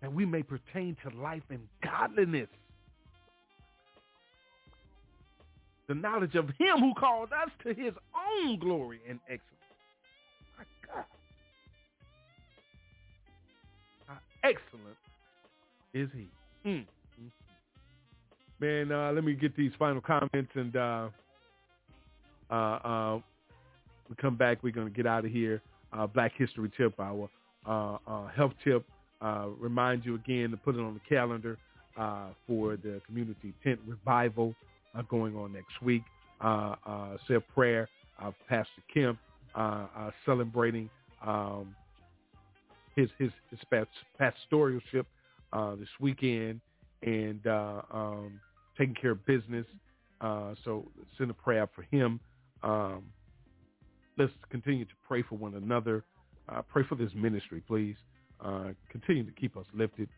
that we may pertain to life and godliness. The knowledge of him who called us to his own glory and excellence. My God. How excellent is he. Mm. Man, uh, let me get these final comments, and uh, uh, uh, we come back. We're going to get out of here. Uh, Black History Tip, our uh, uh, health tip. Uh, remind you again to put it on the calendar uh, for the community tent revival uh, going on next week. Uh, uh, say a prayer of Pastor Kemp uh, uh, celebrating um, his, his, his pastoralship uh, this weekend and uh, um, taking care of business, uh, so send a prayer for him. Um, let's continue to pray for one another. Uh, pray for this ministry, please. Uh, continue to keep us lifted.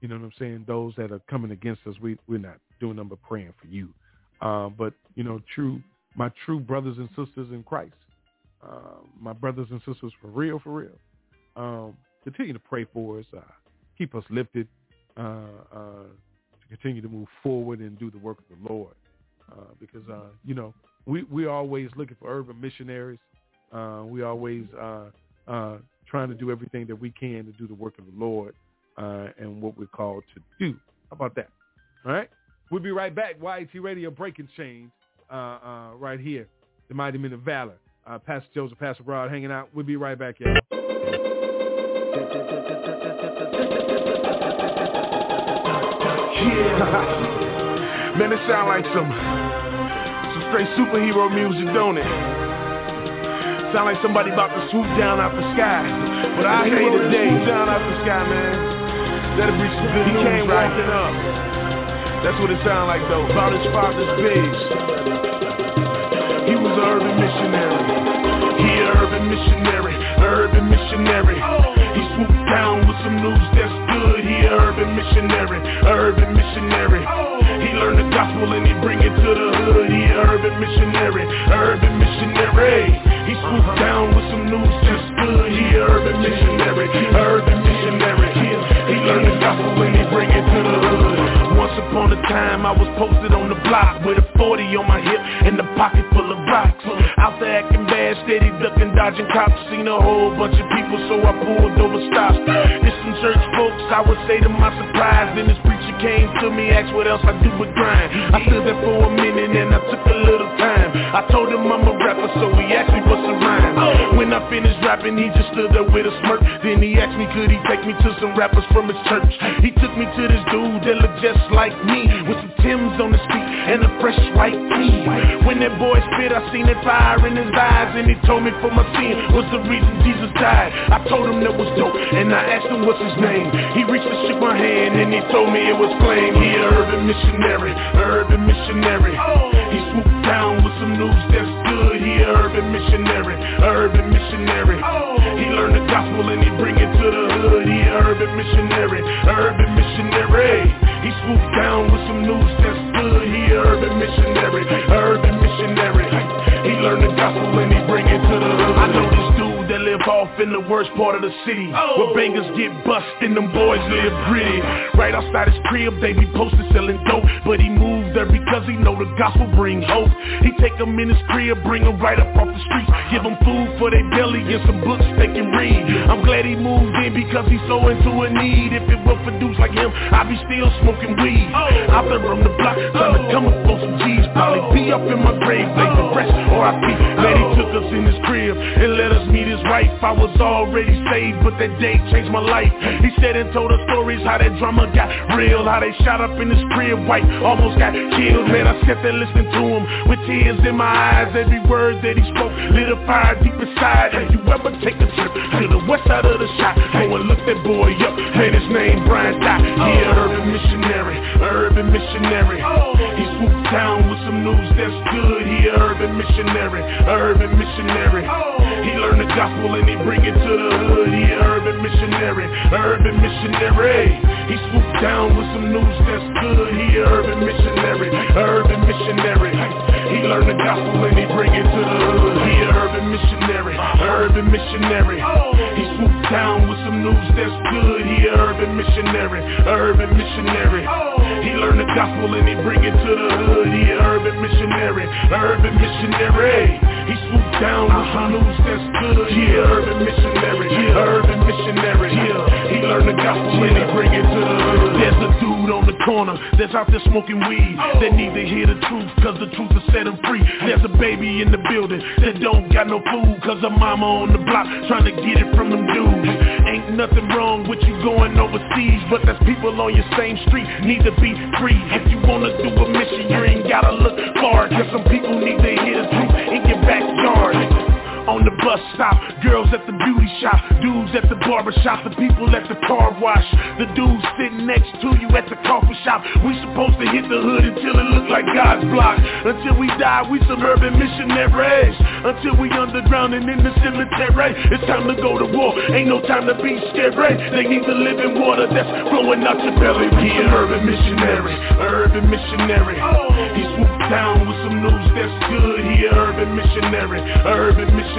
You know what I'm saying? Those that are coming against us, we, we're not doing nothing but praying for you. Uh, but, you know, true, my true brothers and sisters in Christ, uh, my brothers and sisters for real, for real, um, continue to pray for us. Uh, keep us lifted uh, uh, continue to move forward and do the work of the Lord. Uh, because, uh, you know, we, we're always looking for urban missionaries. Uh, we always uh, uh, trying to do everything that we can to do the work of the Lord uh, and what we're called to do. How about that? All right. We'll be right back. Y A T Radio, Breaking Chains, uh, uh, right here. The Mighty Men of Valor. Uh, Pastor Joseph, Pastor Broad hanging out. We'll be right back, y'all. Yeah. Man, it sound like some some straight superhero music, don't it? Sound like somebody about to swoop down out the sky. But I say today, swoop down out the sky, man. Let it be some good news, came right? Walking up. That's what it sound like, though. About his father's pigs. He was an urban missionary. He an urban missionary. An urban missionary. He swooped down with some news that's good. He an urban missionary. Urban missionary. He learned the gospel and he bring it to the hood. He a urban missionary. Urban missionary. He swooped down with some news just good. He a urban missionary. Urban missionary. He learned the gospel and he bring it to the hood. Once upon a time I was posted on the block with a forty on my hip and a pocket full of rocks. Out there acting bad, steady ducking, dodging cops. Seen a whole bunch of people so I pulled over, stopped. There's some church folks I I would say to my surprise. Then this preacher came to me, asked what else I do but grind. I stood there for a minute and I took a little time. I told him I'm a rapper, so he asked me what's a rhyme. When I finished rapping, he just stood there with a smirk. Then he asked me could he take me to some rappers from his church. He took me to this dude that looked just like me, with some Timbs on the street and a fresh white tee. When that boy spit, I seen that fire in his eyes, and he told me for my sin was the reason Jesus died. I told him that was dope, and I asked him what's his name. He reached and shook my hand, and he told me it was plain. He a urban missionary, a urban missionary. He swooped down with some news that's good. He a urban missionary, a urban missionary. He learned the gospel and he bring it to the hood. He a urban missionary, a urban missionary. He swooped down with some news that's good. He a urban missionary, a urban missionary. He learned the gospel and he bring it to the hood. I know this dude that live off in the worst part of the city, oh, where bangers get bust and them boys live gritty. Right outside his crib, they be posted selling dope, but he moved there because he know the gospel bring hope. He take them in his crib, bring them right up off the streets, give them food for their belly and some books they can read. I'm glad he moved in because he's so into a need. If it were for dudes like him, I'd be still smoking weed. Oh. I've been from the block, trying to come up on some G's, probably oh, be up in my grave, like the rest, or I be. Glad he took us in his crib and let us meet his wife. I was already saved, but that day changed my life. He said and told us stories how that drama got real, how they shot up in his crib, white almost got killed. Man, I sat there listening to him with tears in my eyes. Every word that he spoke lit a fire deep inside. Have you ever take a trip to the west side of the shop? Go and look that boy up, and his name Brian Stott. He an urban missionary, urban missionary. He swooped down with some news that's good. He an urban missionary, urban missionary. He learned the gospel and he bring it to the hood. He an urban missionary, urban missionary. He swooped down with some news that's good. He an urban missionary, urban missionary. He learned the gospel and he bring it to the hood. He an urban missionary, urban missionary. He swooped down with some news that's good. He an urban missionary, urban missionary. He learned the gospel and he bring it to the hood. He an urban missionary, urban missionary. He swooped down with some news that's good. He an urban missionary, urban missionary. He learned the gospel and he bring it to the hood. There's a dude on the corner that's out there smoking weed, that need to hear the truth, cause the truth is set him free. There's a baby in the building that don't got no food, cause her mama on the block trying to get it from them dudes. Ain't nothing wrong with you going overseas, but there's people on your same street need to be free. If you wanna do a mission, you ain't gotta look far, cause some people need to hear the truth in your backyard. On the bus stop, girls at the beauty shop, dudes at the barber shop, the people at the car wash, the dudes sitting next to you at the coffee shop. We supposed to hit the hood until it look like God's block. Until we die, we suburban missionaries. Until we underground and in the cemetery. It's time to go to war, ain't no time to be scary. They need to live in water that's flowing out your belly. Be an urban missionary, urban missionary. He swooped down with some news that's good. He an urban missionary, urban missionary.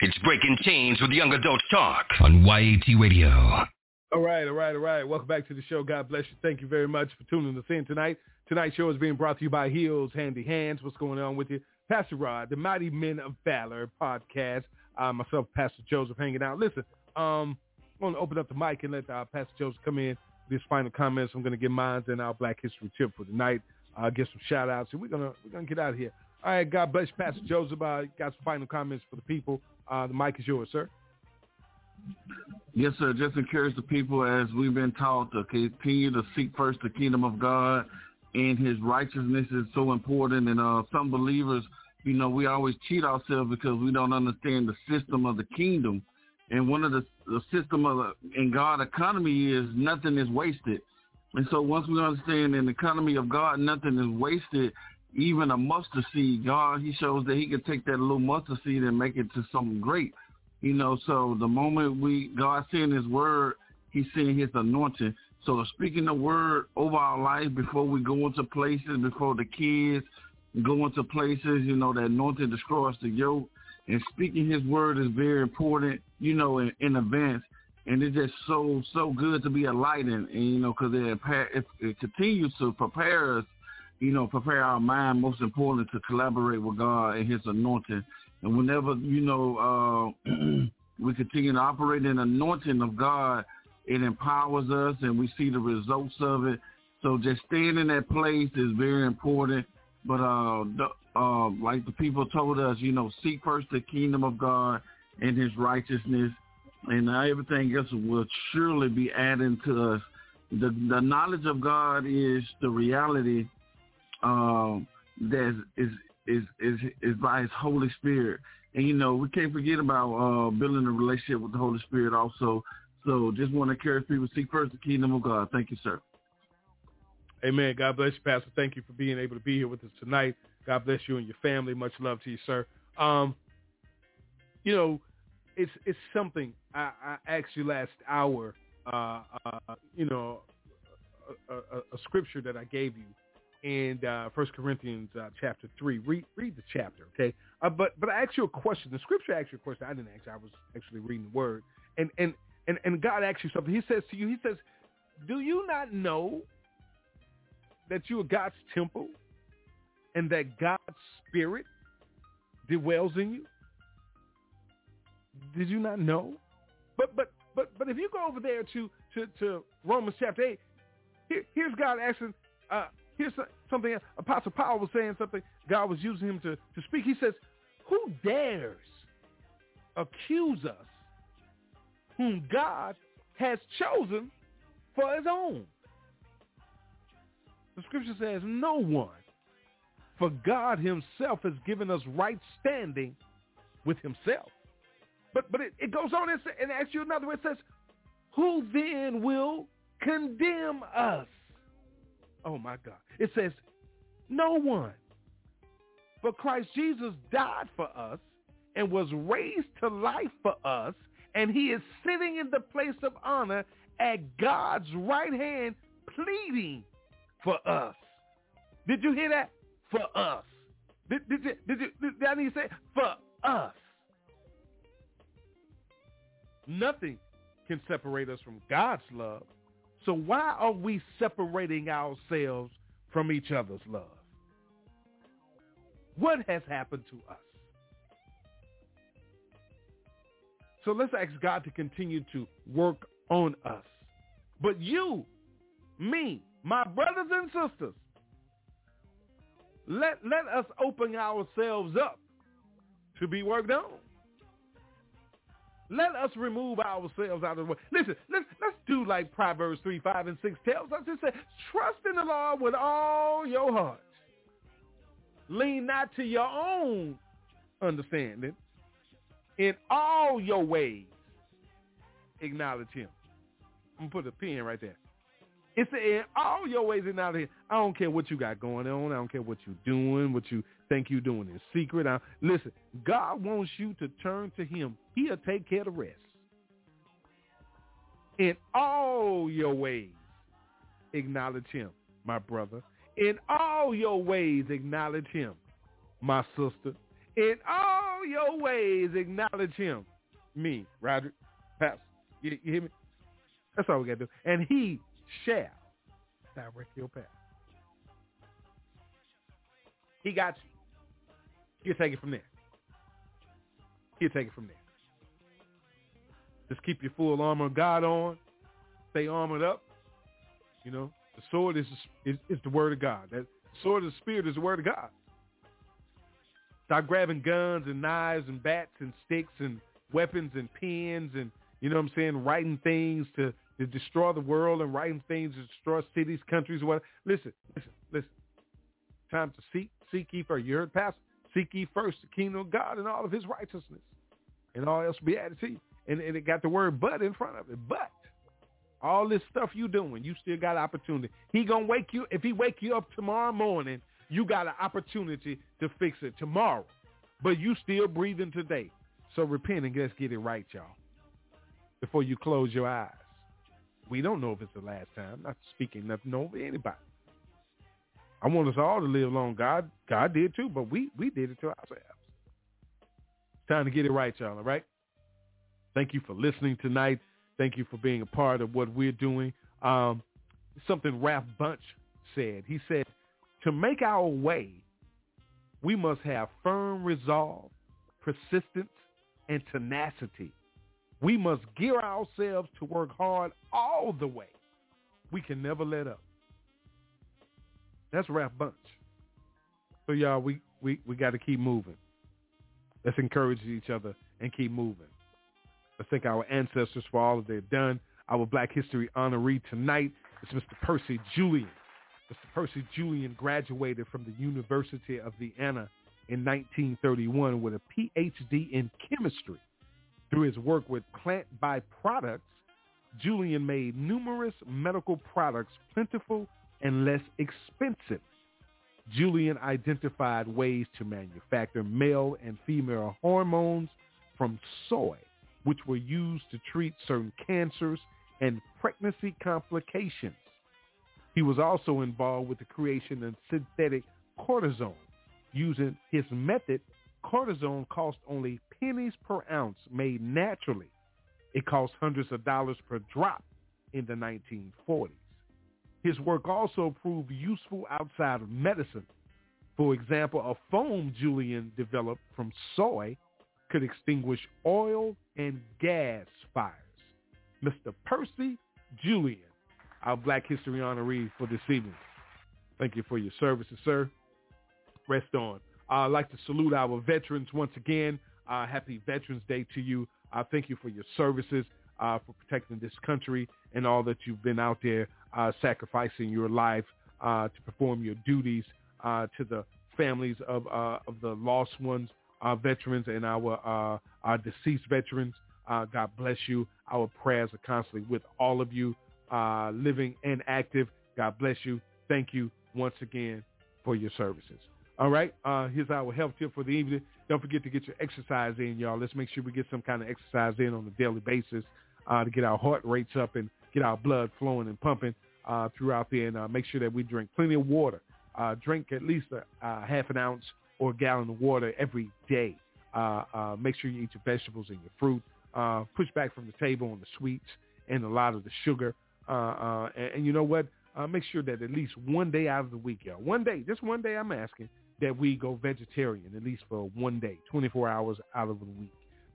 It's Breaking Chains with Young Adults Talk on Y A T Radio. All right, all right, all right. Welcome back to the show. God bless you. Thank you very much for tuning us in tonight. Tonight's show is being brought to you by Heels Handy Hands. What's going on with you? Pastor Rod, the Mighty Men of Valor podcast. Uh, myself, Pastor Joseph, hanging out. Listen, um, I'm going to open up the mic and let uh, Pastor Joseph come in. These final comments, I'm going to get mine and our Black History tip for tonight. Uh, get some shout-outs, and we're going we're gonna get out of here. All right, God bless you, Pastor Joseph. Uh, got some final comments for the people. Uh, the mic is yours, sir. Yes, sir. Just encourage the people, as we've been taught, to continue to seek first the kingdom of God, and his righteousness is so important. And uh, some believers, you know, we always cheat ourselves because we don't understand the system of the kingdom. And one of the, the system of the, in God economy is nothing is wasted. And so once we understand in the economy of God, nothing is wasted. Even a mustard seed, God, he shows that he can take that little mustard seed and make it to something great. You know, so the moment we God sent his word, he sent his anointing. So speaking the word over our life before we go into places, before the kids go into places, you know, the anointing destroys the yoke. And speaking his word is very important, you know, in, in advance. And it's just so, so good to be enlightened, and, you know, because it, it, it continues to prepare us, you know, prepare our mind, most importantly, to collaborate with God and his anointing. And whenever, you know, uh, we continue to operate in the anointing of God, it empowers us and we see the results of it. So just staying in that place is very important. But uh, the, uh, like the people told us, you know, seek first the kingdom of God and his righteousness, and everything else will surely be added to us. The, the knowledge of God is the reality uh, that is is is is by his Holy Spirit. And, you know, we can't forget about uh, building a relationship with the Holy Spirit also. So just want to encourage people to seek first the kingdom of God. Thank you, sir. Amen. God bless you, Pastor. Thank you for being able to be here with us tonight. God bless you and your family. Much love to you, sir. Um, you know, it's it's something I, I asked you last hour, uh, uh, you know, a, a, a scripture that I gave you in uh, First Corinthians uh, chapter three. Read read the chapter, okay? Uh, but, but I asked you a question. The scripture asked you a question. I didn't ask you. I was actually reading the word. And, and, and, and God asks you something. He says to you, he says, do you not know that you are God's temple and that God's spirit dwells in you? Did you not know? But but but but if you go over there to to, to Romans chapter eight, here, here's God asking, uh, here's something else. Apostle Paul was saying something. God was using him to, to speak. He says, who dares accuse us whom God has chosen for his own? The scripture says no one, for God himself has given us right standing with himself. But but it, it goes on and, and asks you another way. It says, who then will condemn us? Oh, my God. It says, no one. For Christ Jesus died for us and was raised to life for us, and he is sitting in the place of honor at God's right hand pleading for us. Did you hear that? For us. Did, did, you, did, you, did, did I need to say it? For us. Nothing can separate us from God's love. So why are we separating ourselves from each other's love? What has happened to us? So let's ask God to continue to work on us. But you, me, my brothers and sisters, let, let us open ourselves up to be worked on. Let us remove ourselves out of the way. Listen, let's, let's do like Proverbs three, five, and six tells us. It says, trust in the Lord with all your heart. Lean not to your own understanding. In all your ways, acknowledge him. I'm going to put a pin right there. It's in all your ways and out of here. I don't care what you got going on. I don't care what you're doing, what you think you're doing in secret. I, listen, God wants you to turn to him. He'll take care of the rest. In all your ways, acknowledge him, my brother. In all your ways, acknowledge him, my sister. In all your ways, acknowledge him, me, Roger, Pastor. You, you hear me? That's all we got to do. And he shall direct your path. He got you. He'll take it from there. He'll take it from there. Just keep your full armor of God on. Stay armored up. You know, the sword is, is, is the word of God. That sword of the spirit is the word of God. Stop grabbing guns and knives and bats and sticks and weapons and pens and, you know what I'm saying, writing things to, to destroy the world and writing things to destroy cities, countries, whatever. Listen, listen, listen. Time to seek, seek ye first. You heard Pastor? Seek ye first the kingdom of God and all of his righteousness, and all else will be added to you. And, and it got the word but in front of it. But all this stuff you doing, you still got opportunity. He going to wake you. If he wake you up tomorrow morning, you got an opportunity to fix it tomorrow. But you still breathing today. So repent and let's get it right, y'all, before you close your eyes. We don't know if it's the last time. I'm not speaking nothing over anybody. I want us all to live long. God God did too, but we, we did it to ourselves. Time to get it right, y'all, all right? Thank you for listening tonight. Thank you for being a part of what we're doing. Um, something Ralph Bunche said. He said, to make our way, we must have firm resolve, persistence, and tenacity. We must gear ourselves to work hard all the way. We can never let up. That's Ralph Bunche. So, y'all, we, we, we got to keep moving. Let's encourage each other and keep moving. Let's thank our ancestors for all that they've done. Our Black History honoree tonight is Mister Percy Julian. Mister Percy Julian graduated from the University of Vienna in nineteen thirty-one with a P H D in chemistry. Through his work with plant byproducts, Julian made numerous medical products plentiful and less expensive. Julian identified ways to manufacture male and female hormones from soy, which were used to treat certain cancers and pregnancy complications. He was also involved with the creation of synthetic cortisone. Using his method, cortisone cost only pennies per ounce made naturally. It cost hundreds of dollars per drop in the nineteen forties. His work also proved useful outside of medicine. For example, a foam Julian developed from soy could extinguish oil and gas fires. Mister Percy Julian, our Black History honoree for this evening. Thank you for your services, sir. Rest on. Uh, I'd like to salute our veterans once again. Uh, happy Veterans Day to you. Uh, thank you for your services, uh, for protecting this country and all that you've been out there uh, sacrificing your life uh, to perform your duties uh, to the families of, uh, of the lost ones, our veterans and our, uh, our deceased veterans. Uh, God bless you. Our prayers are constantly with all of you, uh, living and active. God bless you. Thank you once again for your services. All right, uh, here's our health tip for the evening. Don't forget to get your exercise in, y'all. Let's make sure we get some kind of exercise in on a daily basis uh, to get our heart rates up and get our blood flowing and pumping uh, throughout there. And uh, make sure that we drink plenty of water. Uh, drink at least a, a half an ounce or a gallon of water every day. Uh, uh, make sure you eat your vegetables and your fruit. Uh, push back from the table on the sweets and a lot of the sugar. Uh, uh, and, and you know what? Uh, make sure that at least one day out of the week, y'all. One day, just one day I'm asking, that we go vegetarian, at least for one day, twenty-four hours out of the week,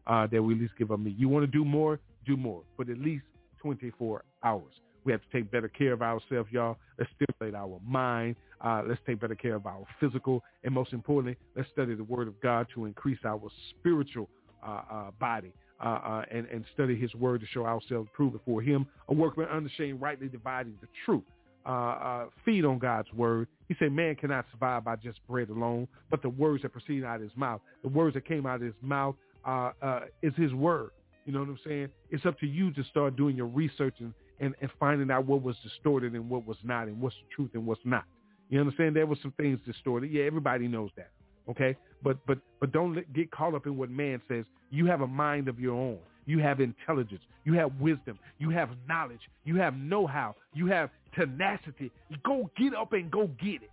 uh, that we at least give up meat. You want to do more? Do more, but at least twenty-four hours. We have to take better care of ourselves, y'all. Let's stimulate our mind. Uh, let's take better care of our physical. And most importantly, let's study the Word of God to increase our spiritual uh, uh, body uh, uh, and, and study His Word to show ourselves approved before Him, a workman unashamed, rightly dividing the truth. Uh, uh, feed on God's word. He said, man cannot survive by just bread alone, but the words that proceed out of his mouth, the words that came out of his mouth uh, uh, is his word. You know what I'm saying? It's up to you to start doing your research and, and, and finding out what was distorted and what was not, and what's the truth and what's not. You understand? There were some things distorted. Yeah, everybody knows that. Okay? But, but, but don't let, get caught up in what man says. You have a mind of your own. You have intelligence. You have wisdom. You have knowledge. You have know-how. You have tenacity. Go get up and go get it.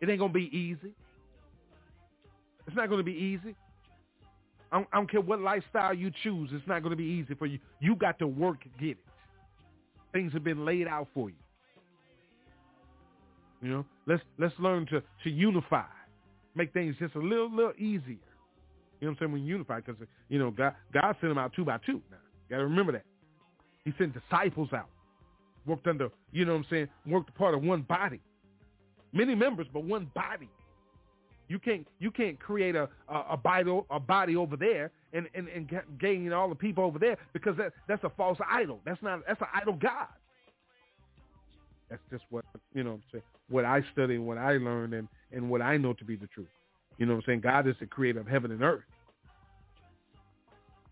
It ain't going to be easy. It's not going to be easy. I don't, I don't care what lifestyle you choose. It's not going to be easy for you. You got to work to get it. Things have been laid out for you. You know, let's let's learn to, to unify, make things just a little, little easier. You know what I'm saying? We're unified because, you know, God, God sent them out two by two. Now, you got to remember that. He sent disciples out, worked under, you know what I'm saying, worked a part of one body. Many members, but one body. You can't you can't create a, a, a, body, a body over there and, and, and gain all the people over there, because that, that's a false idol. That's not that's an idol God. That's just what, you know what I'm saying, what I study and what I learn and, and what I know to be the truth. You know what I'm saying? God is the creator of heaven and earth.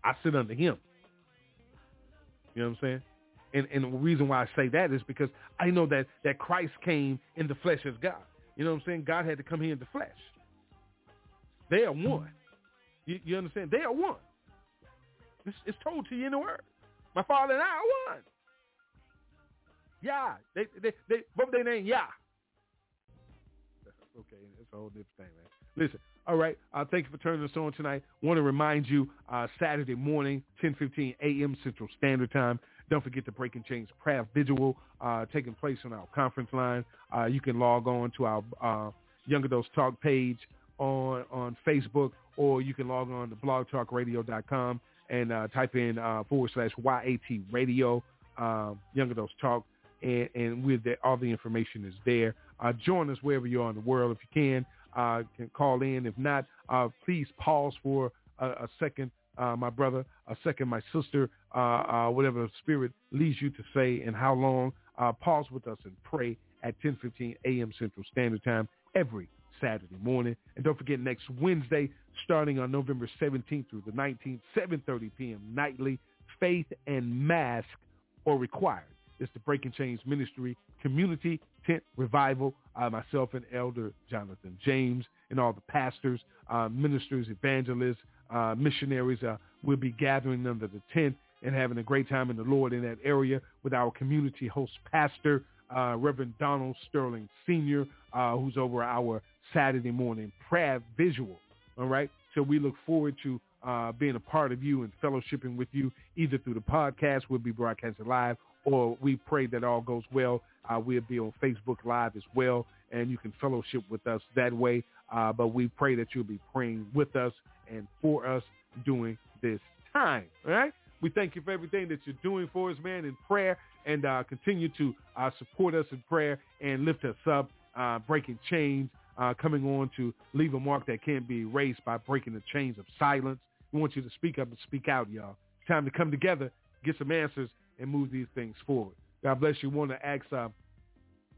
I sit under him. You know what I'm saying? And and the reason why I say that is because I know that, that Christ came in the flesh as God. You know what I'm saying? God had to come here in the flesh. They are one. You, you understand? They are one. It's, it's told to you in the word. My Father and I are one. Yah. They, they, they, both their name, Yah. Okay, that's a whole different thing, man. Listen, all right, uh, thank you for turning us on tonight. Want to remind you, uh, Saturday morning, ten fifteen a.m. Central Standard Time. Don't forget the Breaking Chains Craft Visual uh, taking place on our conference line. Uh, you can log on to our uh, Young Adults Talk page on, on Facebook, or you can log on to blog talk radio dot com and uh, type in uh, forward slash Y A T radio, uh, Young Adults Talk, and, and with the, all the information is there. Uh, join us wherever you are in the world if you can. Uh, can call in. If not, uh, please pause for a, a second, uh, my brother, a second, my sister, uh, uh, whatever the Spirit leads you to say and how long. Uh, pause with us and pray at ten fifteen a.m. Central Standard Time every Saturday morning. And don't forget, next Wednesday, starting on November seventeenth through the nineteenth, seven thirty p.m. nightly, Faith and Mask are required. It's the Breaking Chains Ministry Community Tent Revival. Uh, myself and Elder Jonathan James and all the pastors, uh, ministers, evangelists, uh, missionaries uh, will be gathering under the tent and having a great time in the Lord in that area with our community host pastor, uh, Reverend Donald Sterling Senior, uh, who's over our Saturday morning prayer visual. All right. So we look forward to uh, being a part of you and fellowshipping with you either through the podcast. We'll be broadcasting live, or we pray that all goes well. Uh, we'll be on Facebook Live as well, and you can fellowship with us that way. Uh, but we pray that you'll be praying with us and for us during this time. All right? We thank you for everything that you're doing for us, man, in prayer, and uh, continue to uh, support us in prayer and lift us up, uh, breaking chains, uh, coming on to leave a mark that can't be erased by breaking the chains of silence. We want you to speak up and speak out, y'all. It's time to come together, get some answers, and move these things forward. God bless you. Want to ask uh,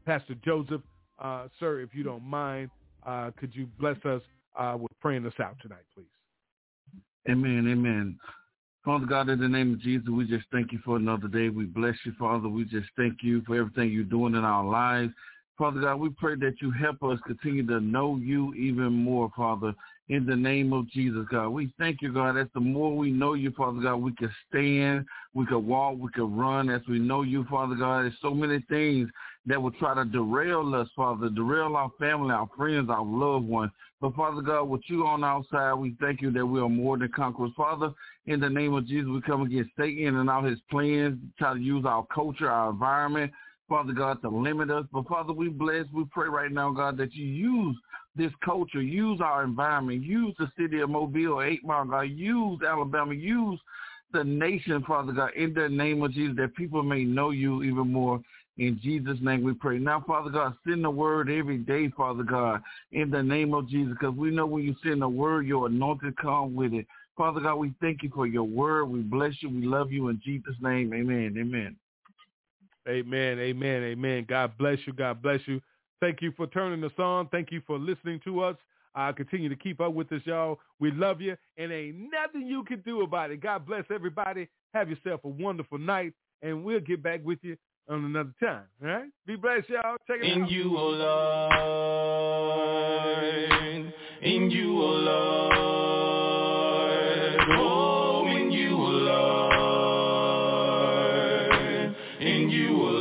Pastor Joseph, uh, sir, if you don't mind, uh, could you bless us uh, with praying us out tonight, please? Amen, amen. Father God, in the name of Jesus, we just thank you for another day. We bless you, Father. We just thank you for everything you're doing in our lives. Father God, we pray that you help us continue to know you even more, Father, in the name of Jesus, God. We thank you, God, that the more we know you, Father God, we can stand, we can walk, we can run as we know you, Father God. There's so many things that will try to derail us, Father, derail our family, our friends, our loved ones. But, Father God, with you on our side, we thank you that we are more than conquerors. Father, in the name of Jesus, we come against Satan and all his plans, try to use our culture, our environment, Father God, to limit us. But, Father, we bless, we pray right now, God, that you use this culture, use our environment, use the city of Mobile, eight mile, God, use Alabama, use the nation, Father God, in the name of Jesus, that people may know you even more. In Jesus' name we pray. Now, Father God, send the word every day, Father God, in the name of Jesus, because we know when you send the word, your anointed come with it. Father God, we thank you for your word. We bless you. We love you. In Jesus' name, amen, amen. Amen, amen, amen. God bless you. God bless you. Thank you for turning us on. Thank you for listening to us. Uh, continue to keep up with us, y'all. We love you, and ain't nothing you can do about it. God bless everybody. Have yourself a wonderful night, and we'll get back with you on another time. All right? Be blessed, y'all. Take it out. In you, O Lord. In you, O Lord. Oh, in you, O Lord. In you, O Lord.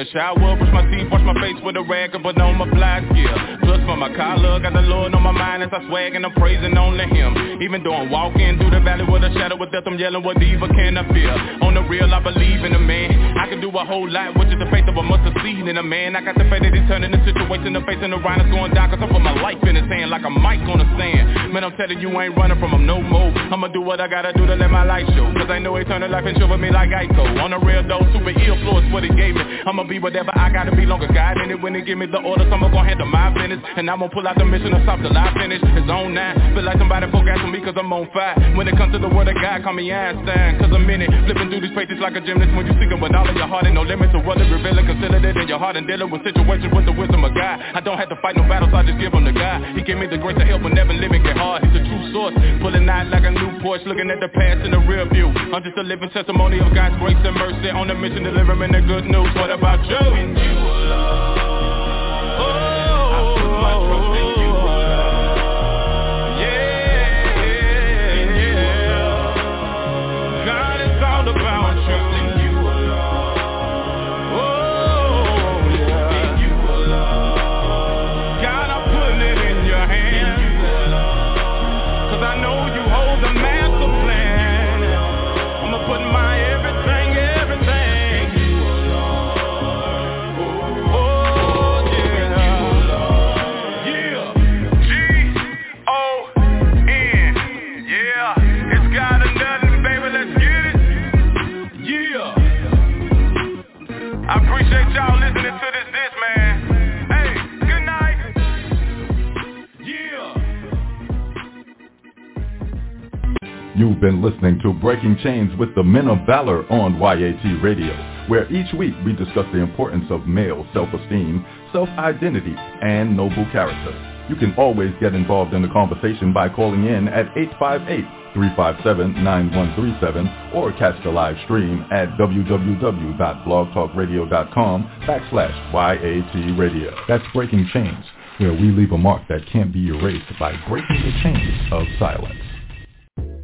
the shower, brush my teeth, wash my face with a rag, and put on my fly skill. Plus for my collar, got the Lord on my mind as I swag and I'm praising only him. Even though I'm walking through the valley with a shadow of death, I'm yelling what evil can I fear. On the real, I believe in a man. I can do a whole lot, which is the faith of a mustard seed in a man. I got the faith that he's turning the situation, the faith in the rhinos going down, cause I put my life in his hand like a mic on the sand. Man, I'm telling you, I ain't running from him no more. I'ma do what I gotta do to let my light show, cause I know eternal life and show with me like Ico. On the real though, super ill flow is what it gave me. I'ma be whatever I gotta be, longer God in it. When they give me the orders, I'ma gon' handle my business, and I'ma pull out the mission to stop till I finish. It's on nine, feel like somebody forgot on me cause I'm on fire. When it comes to the word of God, call me Einstein, cause I'm in it, flipping through these pages like a gymnast. When you seek him with all of your heart and no limits to what they're revealing, consider it in your heart and dealing with situations with the wisdom of God. I don't have to fight no battles, I just give them to God. He gave me the grace to help, but never living get hard. He's a true source, pulling out like a new Porsche, looking at the past in the rear view. I'm just a living testimony of God's grace and mercy, on a mission delivering the good news. What about you? When you alone, oh, I put my trust in you alone. Yeah, yeah, yeah. God is all about you. I trust in you alone. Oh, yeah. In you alone. God, I'm putting it in your hands. In you alone. Cause I know you hold the master plan. I'ma put my everything, everything. You've been listening to Breaking Chains with the Men of Valor on Y A T Radio, where each week we discuss the importance of male self-esteem, self-identity, and noble character. You can always get involved in the conversation by calling in at eight five eight, three five seven, nine one three seven or catch the live stream at www.blogtalkradio.com backslash YAT Radio. That's Breaking Chains, where we leave a mark that can't be erased by breaking the chains of silence.